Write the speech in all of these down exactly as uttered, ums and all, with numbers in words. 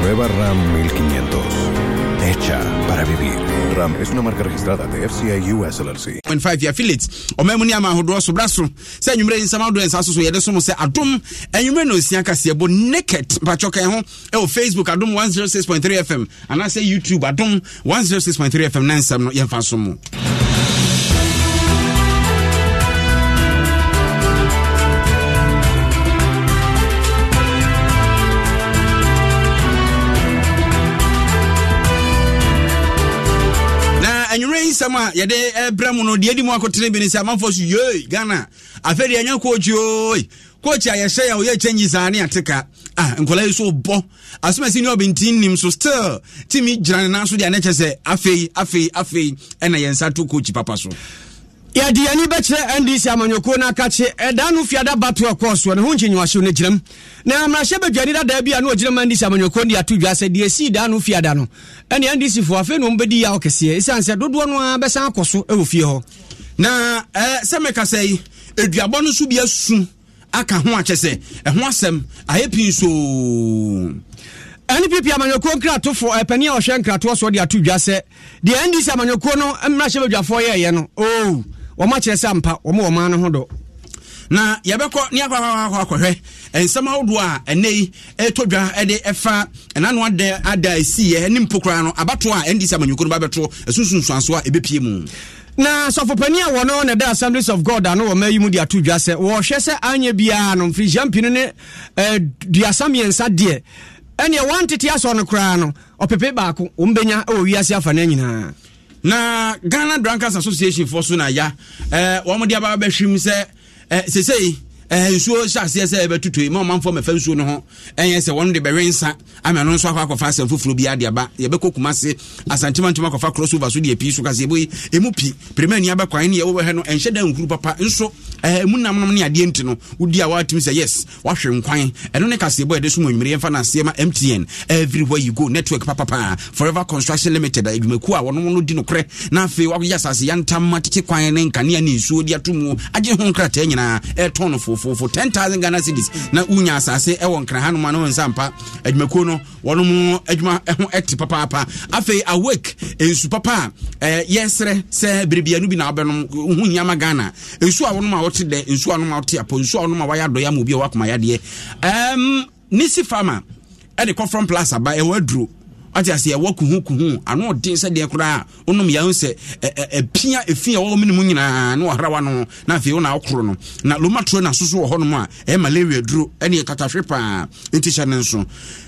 Nueva Ram mil quinientos. Hecha para vivir. Ram es una marca registrada de F C A U S L L C. When five year affiliates, or memory amahodro so brasso. Say you bring some outdoors and so yede somo say adum and you bring no siakase bo naked pachoka ho e Facebook adum one oh six point three F M and I say YouTube adum one oh six point three F M nansam no yemfa somo. Sama yade ebramu no de adimu akotene bi ni say amfo so ye Ghana aferi anyan coach o coach ayehye ya oye changes ani ateka ah nkola yeso bo asoma si ni obintin nim so still timi jran na so de anache say afei afei afei ena yensa to coach papa so ya de ani be kire N D C amanyoko na kache eda no fiada battle course ne ho nkenyi wahye no giram na amrahye badwani dada bia na ogiram N D C amanyoko ndi atodwa se de si da no fiada no ene N D C fo afa no mbedi ya okese isanse dodo no abesa akoso e ofie ho na eh se meka sei eduabo no so bia su aka ho akese e ho asem ayepi so N P P amanyoko krato fo epani a ohwe krato so de atodwa se de N D C amanyoko no amrahye badwa fo ye ye no oh Oma chese ampa, oma oma no hodo. Na yabeko ni akwa akwa akwe. Ensema hodo a enei etodwa ede efa enano ade ada esi ye ni mpokra no abato a N D C amanyoko no babeto esunsunsuanso a ebepie mu. Na sofopani a wono na the Assemblies of God ano omayi mu de atodwa se wo hwe se anya bia no mfiri jampino ne duasamiensa de. Ene wantete aso no kra no opepe baako ombenya o wiase afa na nyina. Na Ghana Drankers Association for Suna ya eh wo mo dia ba ba hwim se eh sesei eh nsuo hase se ba tutu ma manfo me fa nsuo no ho enye se won de be wensa ama no nso akwa akwa san fufuru bia de ba ye be kokuma se asantima ntima akwa crossover so de pi so kase boy emu pi premier ni aba kwan ne ye wo he no enhye da nkuru papa nso eh emu nam nam ne ade nti no wudi a watim se yes wa hwe nkwan eno ne kase boy de so monwire ye fa na se ma M T N everywhere you go network papa pa Forever Construction Limited agumeku a wono no di no kre na afi wa yasase yantam matike kwan ne nkane ani nsuo de atomu agye ho nkrata nyina e ton no for for ten thousand Ghana cedis na unya asase e won kra hanoma no nsampa adwumako no wonom adwuma eho eti papa papa afei awake ensu papa eh yesre se birbia no bi na obenom hunya ma Ghana ensu a wonom a wote de ensu a wonom a wote apo ensu a wonom a waya doya ma obi a wakoma yade em nisi farmer e de come from plaza ba e wadru ati ase e waku hu kuhu ano odin se de kura onom ya nse apia efia wo minimu nyina na ohrawa no na afi wo na okro no na lomatro na soso wo honom a e malaria duro ene katahwe pa ntisha nenso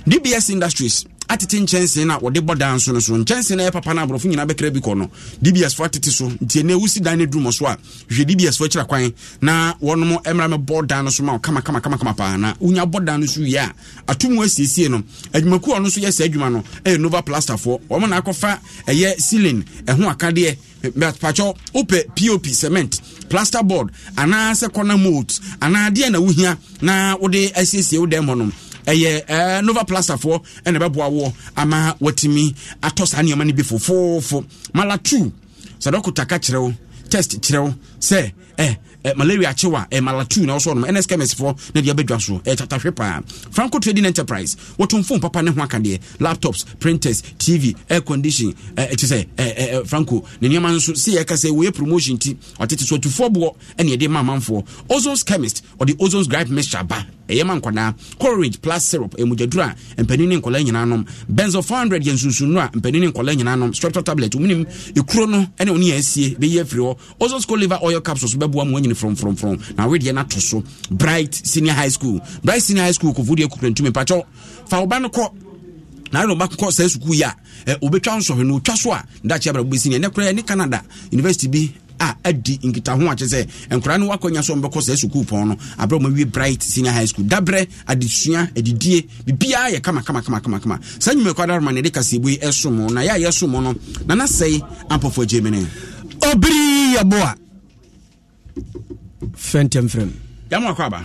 D B S Industries atiti nchense na wo de boda nso no so nchense na e papa na abrofu nyina bekra bi ko no D B S fo atiti so ntie na wusi dan ne duro mo so a hwe D B S fo kira kwan na wonom emra me boda no so ma kama kama kama kama pa na unya boda no so ye atomu asiesie no adwumaku ono so ye sa adwuma no Nova Plaster for woman akofa eye ceiling eho akade but pacho ope P O P cement plasterboard ana se corner molds ana ade na wuhia na wode asiesie wode monom eye Nova Plaster for ene beboa wo ama watimi atosa ne mani befofofo malatu sadoko taka kirewo test kirewo se eh Eh, malaria chewa eh, malatu na oso onoma N S K M S for na dia bedwa so eh tatahwe pa Franco Trading Enterprise wotumfo papa ne ho akade laptops printers T V air conditioning eh it say eh, eh Franco ne niam anso si ya kase we promotion ti otete so twenty-four bo eh, na de mamanfo Ozone's chemist or the Ozone's gripe mixture ba Eyaman Kwana, Courage Plus Syrup, Emujadra, and Peninin Colanian Anum, Benzo four hundred Yen Susuna, and Peninin Colanian Anum, Structure Tablet, Uminim, Ukrono, and Oni S C, Beyefrio, also school liver oil capsules, Bebuam winning from from from. Now read Yanatoso, Bright Senior High School, Bright Senior High School, Kovudia Kukren to me, Pacho, Faubano Court. Na no back course esuku ya obetwa nso hwenu twa so a ndachi abra bobesi ne nekra ne Canada university bi a adi nkita ho ache se enkra no wakonya so mbeko se esuku pon no abra mawie Bright Senior High School dabre adisua adidie bibia ye kama kama kama kama kama sanyume kwadar man ne kase bu esumo na ya yesumo no na na sei ampofo Germany obri ya boa fentem frem yamwa kwaba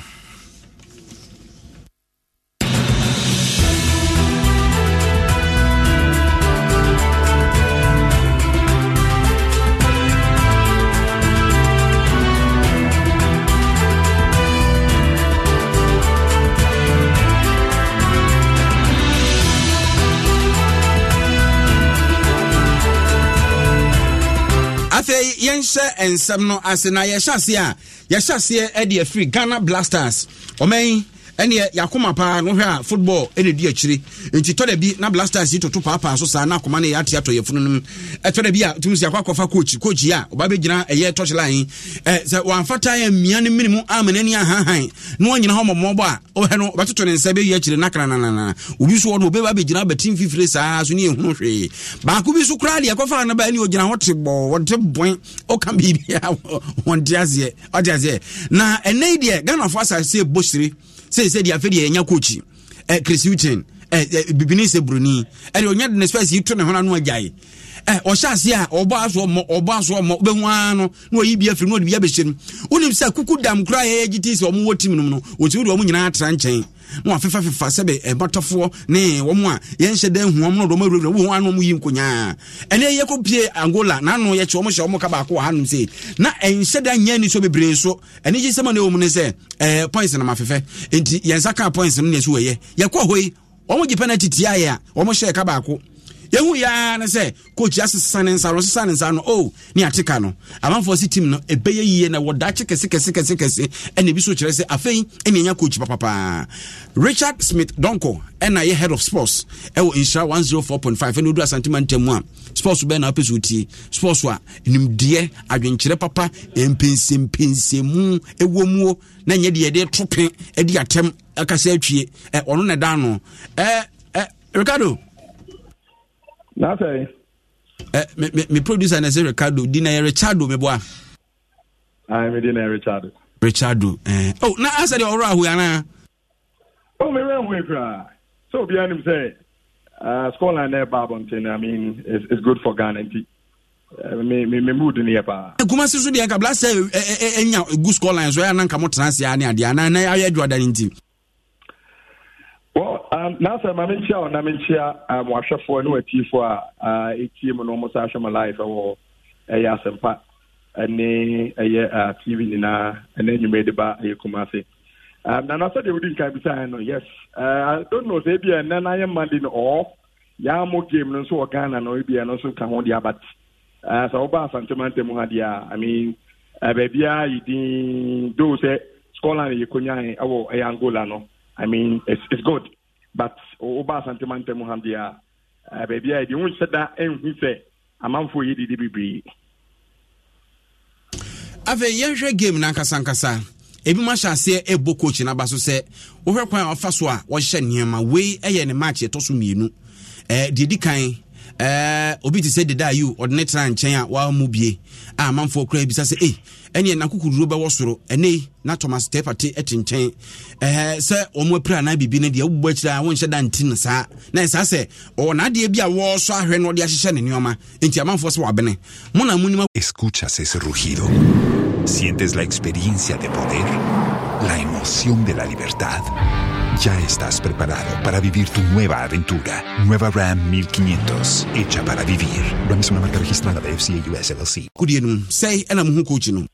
Afe yense ensemno asena yeshase a yeshase e de free Ghana Blasters omen ene yakoma pa no hwa football ene di akiri enti to da bi na Blasters yitoto papa so sa na akoma ne yate ato yefunum eto da bi a tumsi akwakofa coach coach ya obabegyina eye touch line eh se wanfata ya miane minimum amanani ahahan no onyina ho mombo a ohe no batoto ne nsa be yu akiri nakra na na obi so no obeba begyina betin fifire sa so ne ehunu hwe ba ko bi so kra de akofa na ba ni ogyina ho tebo wonte bon okan bibia wonte azie azie na enei de Ghana fo asase boshiri say said the affair enya coach eh Chris Hutton eh bibini se bruni eh onya de space yi to ne hona no agai eh o shase a obo aso mo obo aso mo be hu ano na oyi bia firi no de bia be hye no unim se kuku dam kra ye giti se omo wotim no no otiwo de omo nyina atra nchen no afefa fefa se be e botofo ne wo mo a ye nhye dan huom no do ma ruru wo ano mo yi nkonya ene ye kopie Angola na no ye che omo hye omo ka ba ko hanum se na enhye dan nya ni so bebre so ene gi se ma ne omu ne se eh points na mafefe enti ye nsaka points no ne so ye ye ko hoyi omo gi penalty ti aye a omo hye ka ba ko yehu ya na se coach asesa ne nsa rosesa ne nsa no oh ni atika no amanfo si team no ebeye yiye na woda chekese kese kese kese ene bi so kire se afei ene nya coach papa pa Richard Smith Donko ena ye head of sports ewo insha one oh four point five ene odu asantimantem a sports be na apesu ti sports wa nimde adwenkire papa empensim pensemu ewomuo na nya de ye de tropen edi atem akase atwie e ono na dan no eh Ricardo na say eh me me, me producer na say Ricardo di na Richardo me boa ah me di na Richardo Richardo eh oh na answer the oro ahu yana oh me ran we cry so be him say uh Scotland na babontin I mean it's, it's good for Ghana and uh, me me me mood ni ba kuma si so de nka blast enya good Scotland so ya na nka mo transia na ade na na ya adwa da nti well, um, now sir, my mentor, or my mentor, I'm watching for no active for a team on almost half my life. I was a year sempat, and then a year T V nina, and then you made the bar. You come and say, um, now sir, they wouldn't come beside no. Yes, uh, I don't know. Maybe and then I am managing all. Yeah, more game no so organ and no maybe and also can hold the abat. Uh, so about something man temu hadia. I mean, uh, maybe I didn't do say Scotland. You come here, I was Angola no. I mean, it's it's good, but over sentiment Muhammadia, baby, I didn't say that. And he said, "I'm on for you, D B B." I've a young game, Nankasankasa. Ebi masha se ebo coach na baso se over kwa ofaswa washe nyama we eye ne match etoso mienu eh didi kan eh obi ti say deda you ordinary nchen a wa mubie a manfo kra bi say eh ene na kokuduro be wosoro ene na Thomas Tepate etinchen eh se omo apira na bibi ne de abugbo akira won hye da ntin sa na sa se o na de bia wo so ahwe no de ahye ne nyoma enti amanfo se wa bene mo na munima. Escuchas ese rugido, sientes la experiencia de poder, la emoción de la libertad. Ya estás preparado para vivir tu nueva aventura. Nueva Ram fifteen hundred, hecha para vivir. Ram es una marca registrada de F C A U S L L C. Kudienum, say and I'm coaching.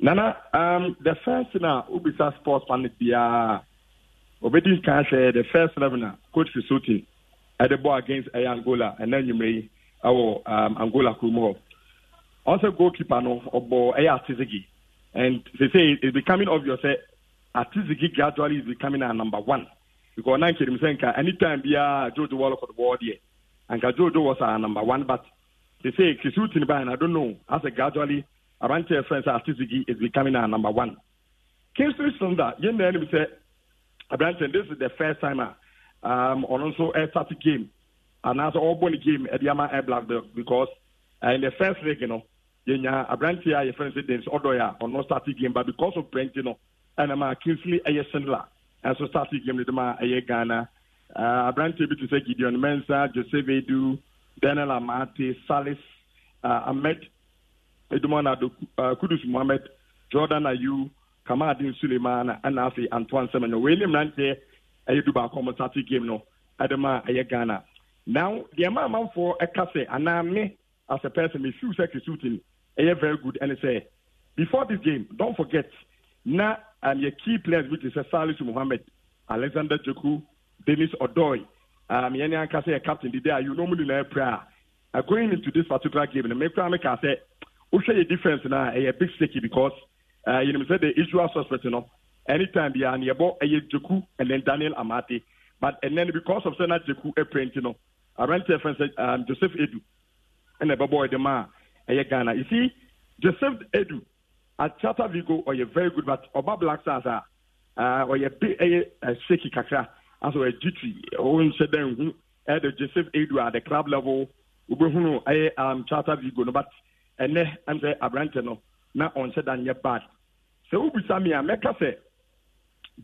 Nana, um, the first na Ubisa sports planet bia. Obedi can say the first level coach Fisuti at the ball against Angola and then you may our um, Angola Kumo. Also goalkeeper no obo Aya Tizigi. And they say it's becoming obvious that at least gradually is becoming our number one. Because now anytime we are Jojo Wall for the world here, and Jojo was our number one, but they say Kisutin by and I don't know. As a gradually, around here friends at least is becoming our number one. Kingston Thunder, you know, we say, Branton, this is the first time um, on also a thirty game, and also all ball game at the Yama Air Black Belt because uh, in the first leg, you know, you know, Branton, your friends, there's Odoya on no thirty game, but because of Branton, you know, and I'm a Kingsley, a similar, and so starting game with my a Ghana, uh, Branton, to say Gideon Mensah, Joseph Edu, Daniel Amate, Salis, uh, Ahmed, Edumana, uh, Kudus Mohamed, Jordan Ayu. Kamadin Suleiman and Afi Antoine Semeno. William Nante, I do back home thirty game no. Adama Ayagana. Now the amount for a cafe and I me as a person is few seconds shooting a very good and say before this game, don't forget now and your key players which is Salisu Mohammed, Alexander Joku, Dennis Odoy, um Yanya Kase a captain the day you normally know prayer. Uh, going into this particular game and make make I say who say a difference now a big sticky because Uh, you know, said the usual suspect, you know, anytime they are near about a Joku and then Daniel Amate. But and then because of Senate Joku, a print, you know, I ran to a friend said, um, Joseph Edu and a boy, the man, a Ghana. You see, Joseph Edu at Charter Vigo or you're very good, but Oba Black Saza, uh, or you're a shaky kakra, as well as G T, own said them, and Joseph Edu at the club level, Ubuhuno, I am Charter Vigo, but and then I'm there, I ran to know. Now on said that you're bad. So we say me make say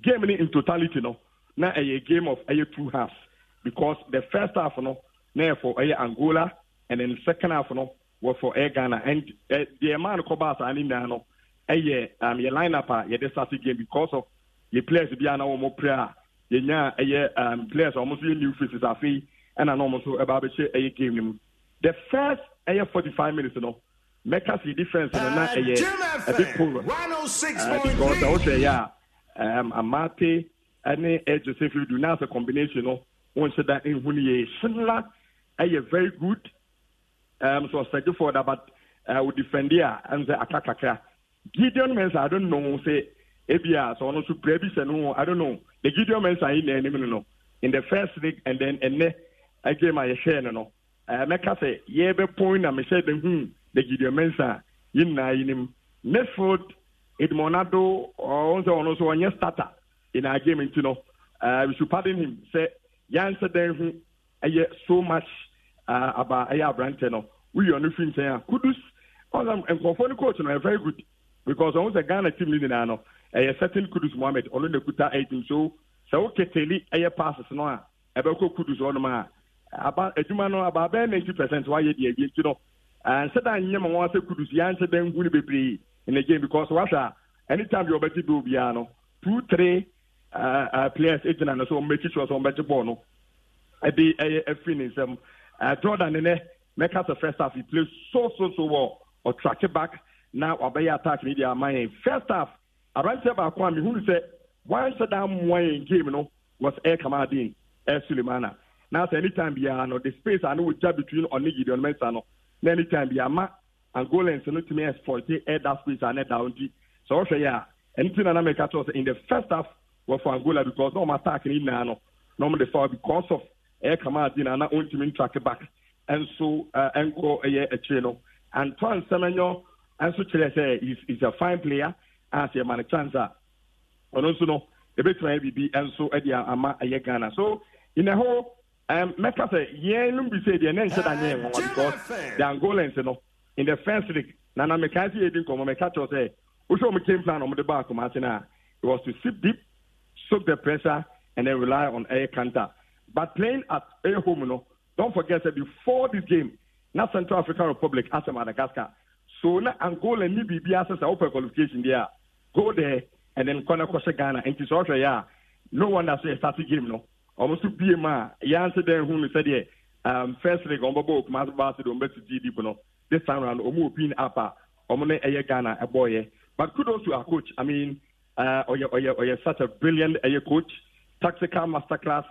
game in totality no. Now a game of a two halves because the first half no now for a Angola and then the second half no was for a Ghana and the man Kobasa and in no a um your lineup are the starting game because of the players be an more prayer. You know a players almost new faces are free and an almost about a game. The first a forty-five minutes no. Make us the difference in uh, a, a, a big pool. Uh, because also, yeah, um, Amate and uh, Joseph, you do not have a combination of one said that in Huni is similar, a very good. Um, so I said for that, but I uh, would defend here and the attacker. Gideon Mensah, I don't know, say, A B S, so I don't know, I don't know. The Gideon Mensah in the no in the first league, and then and I gave my share, no. Make us say, yeah, the point, I'm said, hmm. The Gideon Mensah, you know, in him, Medford, Edmonado, or also on your starter in our game, you know, we should pardon him. Say, Yansa, then, I hear so much about Aya Branteno. We are nothing saying, Kudus, and Conform Coach, and I are very good because I was a Ghana team leader now. A certain Kudus Mohamed, only the Kuta eighteen, so, so, Keteli, Aya passes now, about Kudus on my about a Dumano about ninety percent why you know. And said I never want to produce the answer then will be free in the game because Russia, anytime you're better do piano, two, three uh players eight and so make it was on better bono. I be a finish um uh Jordan and make us the first half he plays so so so well or track it back now obey attack media my first half I ran to Kwame who said why said I'm one game you know was air commanding air Sulemana. Now so anytime piano the space I know we jump between on the Gideon Mensah. Anytime we are ma and go and send it to me exploit that space and that down. So also yeah, anything I make at us in the first half was for Angola because no matter attacking in Nano, normally for because of air command in and own team track back. And so uh and go a year a channel. And Antoine Semenyo and so say is is a fine player as a man a chance. And also no a bit be and so at Ama a Ghana. So in a whole Um, make us say, yeah, no, we say the name said I name because the Angolans, you know, in the first league, Nana Mekasi didn't come. Mekacho say, we show me game plan on the back of Martina. It was to sit deep, soak the pressure, and then rely on air counter. But playing at a home, you know, don't forget that before this game, not Central African Republic, as Madagascar. So now Angola and Nibi be access open qualification there. Go there and then corner Ghana and it's also yeah. No one that say starting game, no. Almost to be a man. You answered them who said, yeah, first leg on the book, Master Bassett, on Betty G. Dipono, this time around, Omo Pin Upper, Omone Ayagana, a boy. But kudos to our coach. I mean, uh, or you're such a brilliant Aya coach, tactical masterclass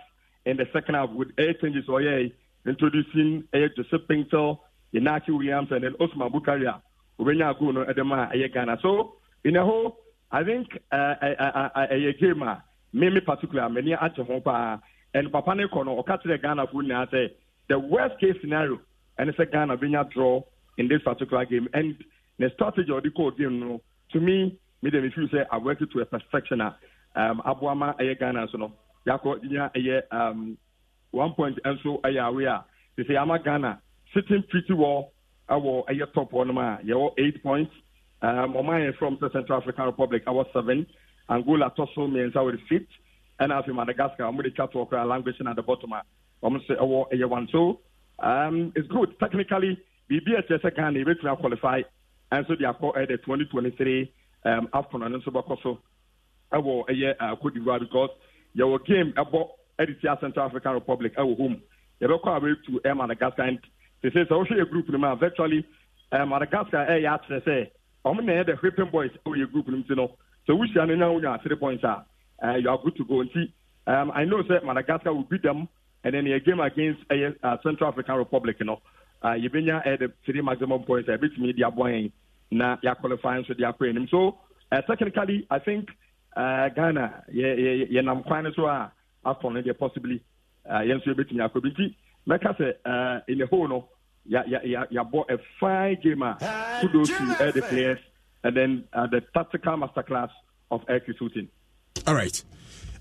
in the second half with eight changes or yeah, introducing Aya Joseph Pintel, Inaki Williams, and then Osman Bukaria, Urena Guno, Edema, Ayagana. So, in a whole, I think uh, I I I gamer me me particular many at home pa and Papa Nekono or Katri Ghana for now say the worst case scenario and it's a Ghana Vinya draw in this particular game and the strategy of the code game no to me me them if you say I worked it to a perfectioner um Abuama Aye Ghana so no Yako yeah um one point and so yeah we are they say I'm a Ghana sitting pretty well I was a top one man you eight points. Um, Oman from the Central African Republic, I was seven. Angola, Tosso, means I was fifth. And after Madagascar, I'm with the cat walker, language at the bottom. I'm going to say, one. So, um, it's good. Technically, B B H S can even qualify. And so they are called at the twenty twenty-three um, Afcon and Sobakoso. I was a year Cote d'Ivoire because your game about Eritrea, Central African Republic, I was home. They were called to Madagascar. And they say, so, a group, virtually, Madagascar, I had to say, I'm going to the Whipping Boys or your group, you know. So we shall now three points are. Uh, you are good to go and see. Um, I know that Madagascar will beat them, and then a game against uh, uh, Central African Republic, you know. Uh, you've been here at the three maximum points. I beat me, they are buying. Now they are qualifying, so they are playing. So uh, technically, I think uh, Ghana, yeah, yeah, yeah, I'm fine as well. After they possibly, uh, yes, you beat me, I could be. Like I said, uh, in the whole, no. Yeah, yeah, yeah, yeah, bought a fine gamer to those who are the players and then uh, the tactical masterclass of Eric Shooting. All right.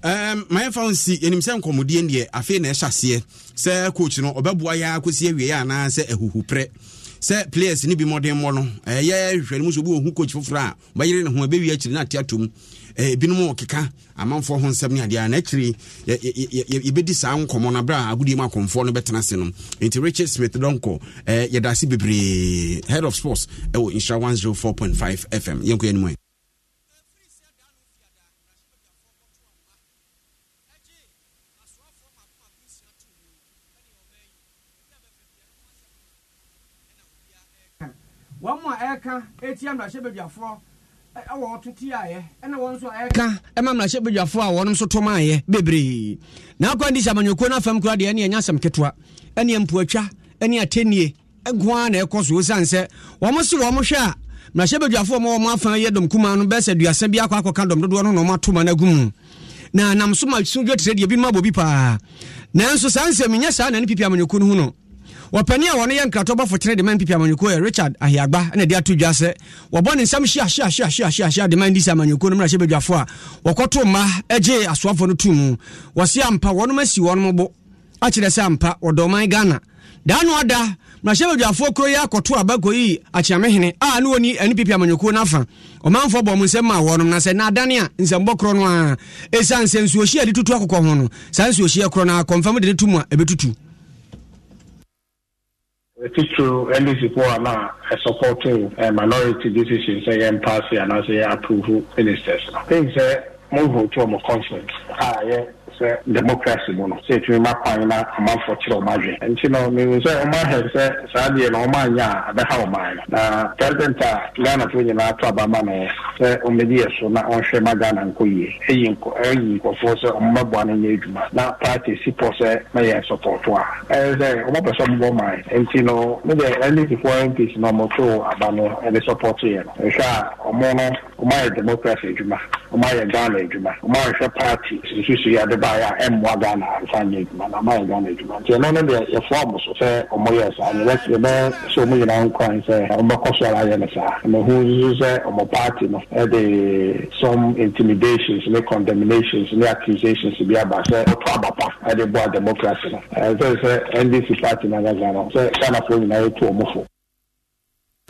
Um, my phone see and himself comedian here. I feel Nashasier, Sir Coach, no, Obabuaya, Kusia, we are now, Sir Hu Pre, Sir Players, and be more than one. A year, Remusubu, who coach for Fra, by your own baby, actually not Yatum, a Binomo Kika, among four hundred seventy, and actually, you be this sound, common abra, I would be my conform better national. Into Richard Smith Donko, a Yadasi Bibri, head of sports, oh, Insha one zero four point five F M. Yoko anyway. One more airca, A T M, I shepherd your four. I want to T I, and I want to airca, and I'm not shepherd your four. I want to Tomae, baby. Now, condition when you corner from Gradiani and Yasam Ketua, any empocha, any attenie, and Guan, of course, was answer. One must see one more share. My shepherd your four more month and Yedum Kuman, best at your Sabia Quaco Candom, do not know my two managum. Now, I'm so much sooner to say you be my baby pa. Now, so answer me, yes, and people when you couldn't know. Wapania wana ya mkratoba fortune demand pipi ya manyukue Richard Ahiagba ene dia tu jase wabone nsamu shia shia shia shia shia shia demand disa manyukue namuna shebe jafua wakoto ma eje aswafo nutumu wasia mpa wanumesi wanumobo achile saa mpa wadomai gana danu ada muna shebe jafua kuro ya kotua bako hii achamehine aa nuo ni eni pipi ya manyukue nafa omanfobo msema wanumnase na adania nsambo kronwa e sanse nsuoshia litutu wako kwa hono sanse uoshia krona konfamu denetumwa ebe tutu through N D C Poana supporting minority decisions against party and as they approve ministers. Things move to a constant. Ah, yeah. Democracy, mono. Say to my partner, a man for chill margin. And you know, me say, my head said, Sadia, no man, ya, the how mine. Now, Presidenta, Lana Twinina, Tabamane, Omedia, so now on Shemagan and Kui, Eyinko, Eyinko, Force, Mabuan and Yuma. Now, party, Sipose, may I support one. As a woman, some woman, and you know, the only point is no more true, Abano, and the support here. A shark, a mono, my democracy, Juma, my Ghana, Juma, my party, since you see at the I am Wagana and Fanny, and I'm not going to do it. Your form was fair or more, and let's remember so many long coins, and Mokosa, I am, sir. And who's a party of some intimidations, no condemnations, no accusations to be about a problem at the board democracy. And there's an N D C party in Ghana, so kind of going to move.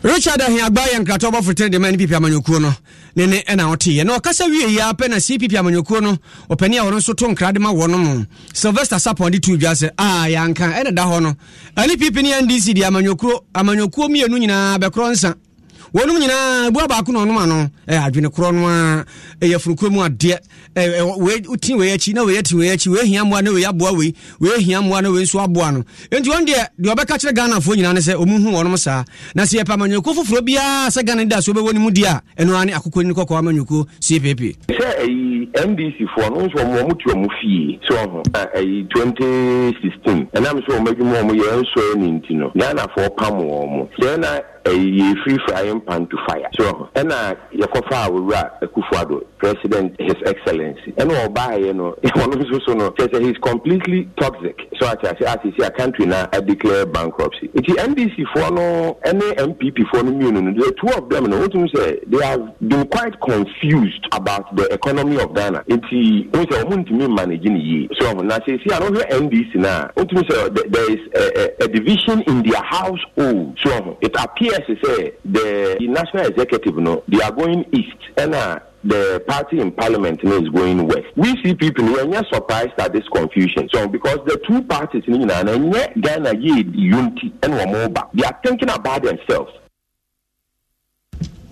Richard Ahiagba ya mkratoba futene dema ni pipi ya manyukuno nene ena otie na wakasa wye ya apena si pipi ya manyukuno openia wanosu tu nkradima wanomu Sylvester Sapo ndi tu jase ah ya nka ena dahono ali pipi ni N D C di ya manyukuno amanyukuno miye nunyi na bekronsa wanomu nina buwa bakuno onuma no eh adwine kuronwa eh ya furukwe mwa die eh we uti weyechi na weyeti weyechi we hiyamwa ne weyabuwa we we hiyamwa ne we suwabuwa no enti wandye diwabe kachile gana fuwe nina nese umuhu wanomu saa nasi yepa manyoko fufuro biya sa gana nida sobe woni mudia enuani akukweni niko kwa manyoko siye pepe se M D C fuwa nonswa mwamuti wa mufi so twenty sixteen ena mswa mwaki mwamu ya nswa nintino yana fuwa pamu wamu yana a free frying pan to fire. So, and I, Yakofa, will wrap a Kufuado, President, His Excellency. And all by, you know, he's completely toxic. So, as I see a country now, I declare bankruptcy. It's the N D C for no, and the M P P for no union. The two of them, what do you say? They have been quite confused about the economy of Ghana. It's the Muntimin managing ye. So, now, see, I don't hear N D C now. What do you say? There is a, a, a division in their household. So, it appears to say the, the national executive, no, they are going east. And uh, the party in parliament is going west. We see people who are not surprised at this confusion. So, because the two parties in you know, Ghana, unity, and Wamoba, they are thinking about themselves.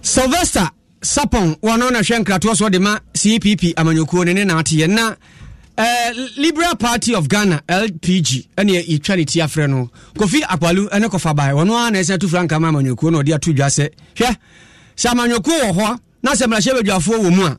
Sylvester Sapon, one on a Shankra, to us, what the C P P, Amanyoko, and Nati, and now. Uh, Liberal Party of Ghana L P G any eternity afreno Kofi Akwalu ene kofa bai wono ana ese tu franka mama nyoku no dia tudwa se hwe sama nyoku wo ho na se mrahye badwafo wo mu a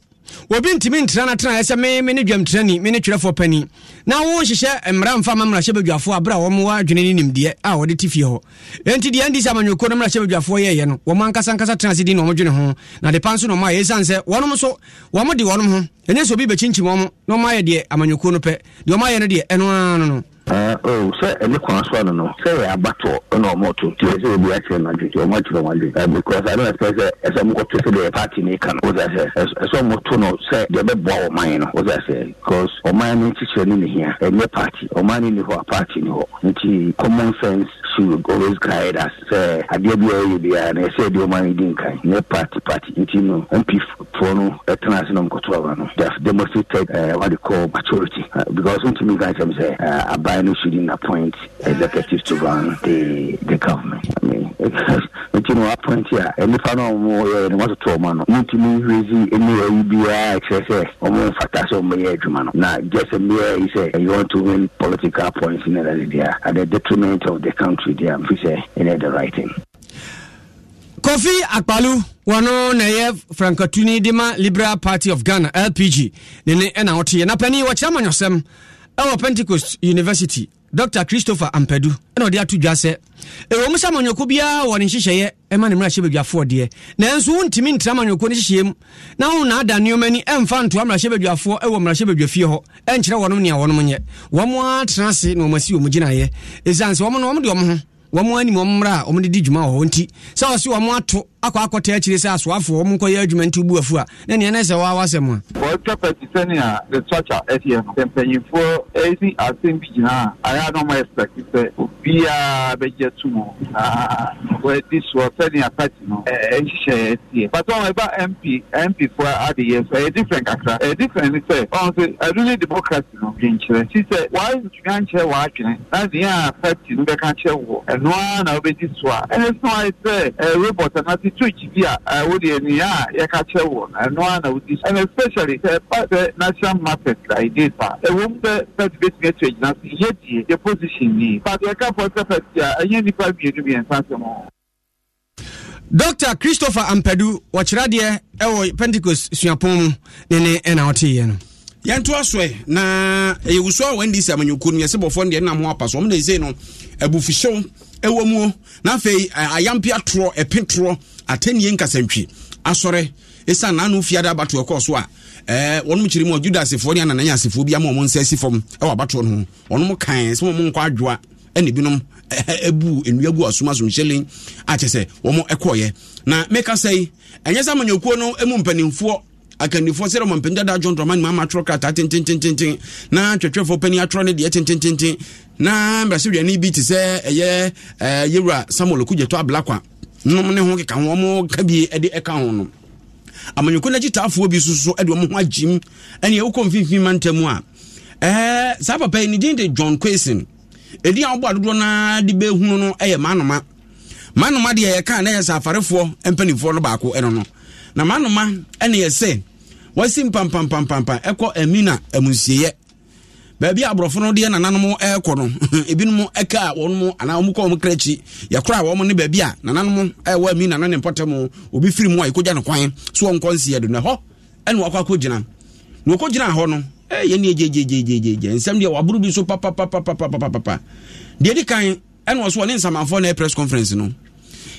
obi ntimi ntra na tra ese me me ne dwamtrani me ne twerefo pani na wo hihye mra mfa mama mrahye badwafo abra wo mu adwene ni nimde a wo de tifie ho enti dia ndi sama nyoku no mrahye badwafo ye ye no wo manka sankasa transi di no modwene ho na de panso no ma ye sanse wonom so wo mo de wonom ho enye so bi be chinchim wo no ma ye de amanyoko no pe de o ma ye no de eno ano no eh oh say any kwanswa no no say we abato no mo to ti we say we action na ju o ma ti no anju because I don't expect say some court say the party ni kan o say say mo to no say de be boa o man no o say because o man no teacher ni here any party o man ni ho party ni ho nti common sense should always guide us say adia bi o bi na say de o man din kan ni party party nti no M P for no eternal no ko to aba no demonstrated what they call maturity because ntimi guys am say aba I know she didn't appoint executives to run the the government. I mean, but you know, appoint here. Any panel more, any matter two man. Not even raising any U B I excess. Omo fataso meye jumano. Now, just a mere he say you want to win political points in the area at the detriment of the country. There, we say in the writing. Kofi Akpalu, wano nayev Franco Tuni Dima Liberal Party of Ghana L P G. Nene ena oti. Na peni wachama nyosem. Our Pentecost University, Doctor Christopher Ampedu, and all the other two just said, a woman summon your cubia or in Shisha, a man in Russia will be a four dear. Nan soon to mean summon your condition. Now, not that new many and found to Amrasha will be a four, a woman shall be a few, and Chirawonia one money. One more transit, no Monsieur Mugina, is answer woman, woman, woman, woman, Momra, Omni Dijma, Honti. So I saw a more to Aquaco Territory as well for Monco Judgment to Buafua, then the answer was someone. The torture at the end of the for eighty I think I had no expect be a better to where this was sending a pattern and share but on about M P M P for other years a different character a different say on the really democracy no she said why is you can't share watching that's the affecting the country and one of this one and it's why I say a robot and not the twitch via I would any yeah you can't share one and one of this and especially the national market like this the woman that bit message that's yet the position but you can't Doctor Christopher Ampedu, watch radio, Ewo Pentecost, Siapon, Nene, and our T N. Yantuaswe, na, you saw when this avenue couldn't be a simple phone, the Namuapas, woman is no, a buffishon, a woman, Nafe, a yampia tro, a petro, a ten yanka sentry. Asore, a son, Nanu Fiada, but to a course, Eh, one which remote Judas, if one and an answer, Fubia, one says from our baton, one more kinds, one more quadra. Eni binom ebu enuagu asuma so mchelin achese womo ekoye na meka say enyesa manyokuo no emu mpanimfo akanifo sere mo mpendada John Dramani mama trokata tin tin tin tin na twetwefo pani atro ne de tin tin tin na mrasewani bi ti se eye yewra Samuel Kujeto ablakwa no ne ho keka ho mo ka bi ede eka ho no amanyokuo na gitaafuo bi susu ede mo ho agim ene wo konfinfin mantamu a eh sa papa ni din de John Quason Edi ya obu adudu na di be hunu no eye manoma manoma de ye ka na ye safarefo empanifo no baako eno no na manoma ene ye se wasim pam pam pam pam pam eko emina emunsiye baabi abrofo no de nananom eko no ebinum eka wonum ana omuko omkrachi ye kura wo mo ne baabi a nananom ewa emina na ne potemu obi firimu a ikoja no kwan so onkonsie do na ho ene wakwa gina na okogina ho no Eh, yeni je je je je je je. Nsem dia waburu bi so papa papa papa papa papa. Dia di kan en wo so ne nsamanfo na press conference no.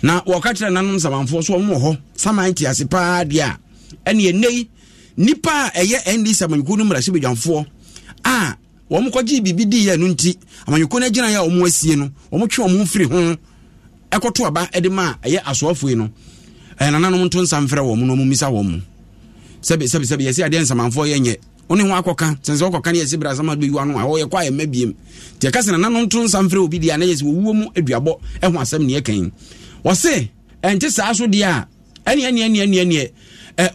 na wakachira nanum samanfo so omo ho samanti ase pa dia ene yenei nipa eye endi samanku no mra sebedwamfo a wo mkwaji bibidi ya nunti amanku na gina ya omo asie no omo twe omo mfiri ho ekoto aba edema eye asoafo no e nananum nto nsamfere wo mu no mu misa wo mu sebe sebe sebe yesi ade samanfo yenye oni ho akoka sense okoka na yesi bra samadu yu anu a wo ye kwa mabiem te kase nananum nto nsamfere obi dia na yesi wo wuo mu aduabo eho asem ne yekan wose enti saa so de a ani ani ani ani ani eh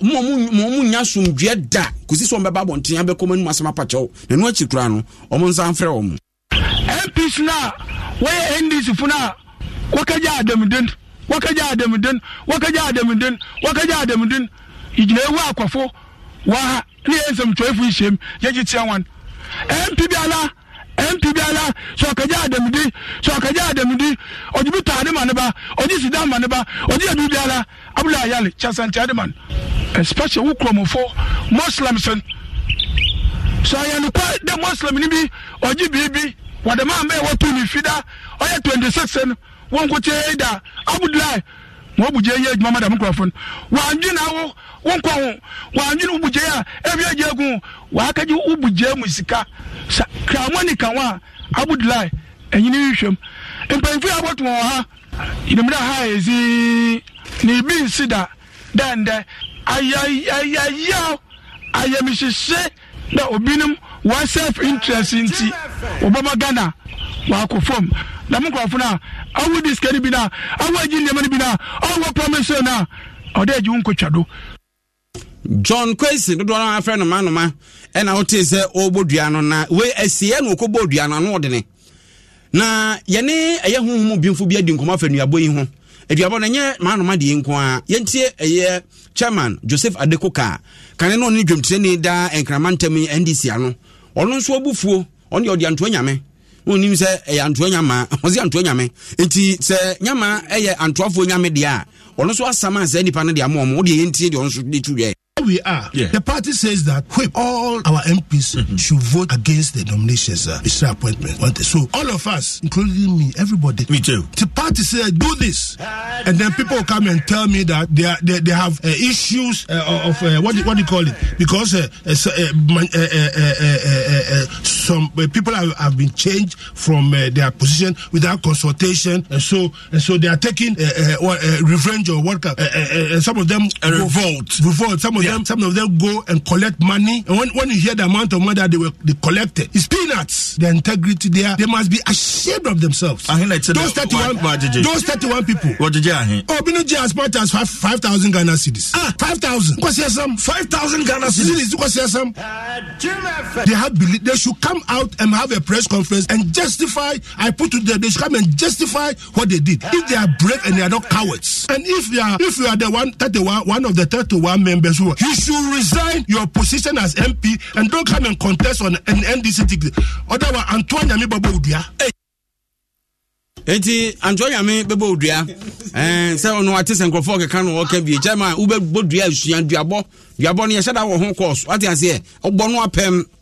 mo mo nya somdwe da kosi so mbeba bonten abekoma nu masama pacho na nu achikura no omo nsanfre omo M P na we N D C funa wakaja adamden wakaja adamden wakaja adamden wakaja adamden igina ewu akwafo wa ni ensem twelve ishem yeji tiawan M P biala M P biala so akaja adamdi so akaja adamdi ojibu tane maneba oji sidan maneba oji edu biala abula yale chasan chademan especially who come for Muslims so ayanu kwa the Muslim ni bi oji bibi wadema me watu ni fida oya twenty-six en wonko cheida abudlai wobuje ye ejuma madam microphone wanju na wo wonko ho wanju no buje ya ebia jegun wakaji ubuje musika kramoni kan wa abudlai enyini hwem empanfi abotu ha inumra ha ezi ni bi sida dande ayayayaya ayamishishe na obinum one self interest inti obama gana wa conform na mkwafo na awu diskani bi na awu ajinde mani bi na awu promise na odeji unkotwado John Kwesi dodo na afre no manoma e na wote se obodua no na we asie na okobodua no na odene na yene eye honhom bimfo bi adi nkoma afanu aboyi ho aduabo na nye manoma de nko a yentie eye chairman Joseph Adekoka kane no ni dwemtire ni da enkramantem N D C ano ono nso obufuo ono ye odianto anyame onim se eye anto anyama ozi anto anyame enti se nyama eye antoafo anyame de a ono so asama se nipa no de amom wo de yentie de ono so de tuye we are. Yeah. The party says that whip, all our M Ps mm-hmm. should vote against the nominations, uh, it's their appointment. So all of us, including me, everybody. Me too. The party says do this, and then people will come and tell me that they are, they, they have uh, issues uh, of uh, what what do you call it? Because uh, uh, uh, uh, uh, uh, uh, some people have, have been changed from uh, their position without consultation, and so and so they are taking uh, uh, uh, revenge or what? Uh, uh, uh, some of them uh, revolt. Revolt. Some of yeah. Them, some of them go and collect money, and when, when you hear the amount of money that they were they collected, it's peanuts. The integrity there, they must be ashamed of themselves. I like those thirty-one, those thirty-one people. What did you hear? Oh, we know as much as five five thousand Ghana cedis. Ah, five thousand. Because there's some five thousand Ghana cedis. Because there's some. They have believed they should come out and have a press conference and justify. I put to them, they should come and justify what they did. If they are brave and they are not cowards, and if you are, if you are the one thirty-one, one of the thirty-one members who. You should resign your position as M P and don't come and contest on an N D C ticket. Otherwise, Antoine Yami Babo Udia. Eti Antoine Yami Babo Udia. Eh, say ono artist and Crawford can walk every German. Ube Bodia Usuan Diabo. Diabo ni yashada wa home course. What is here? Obonu apem.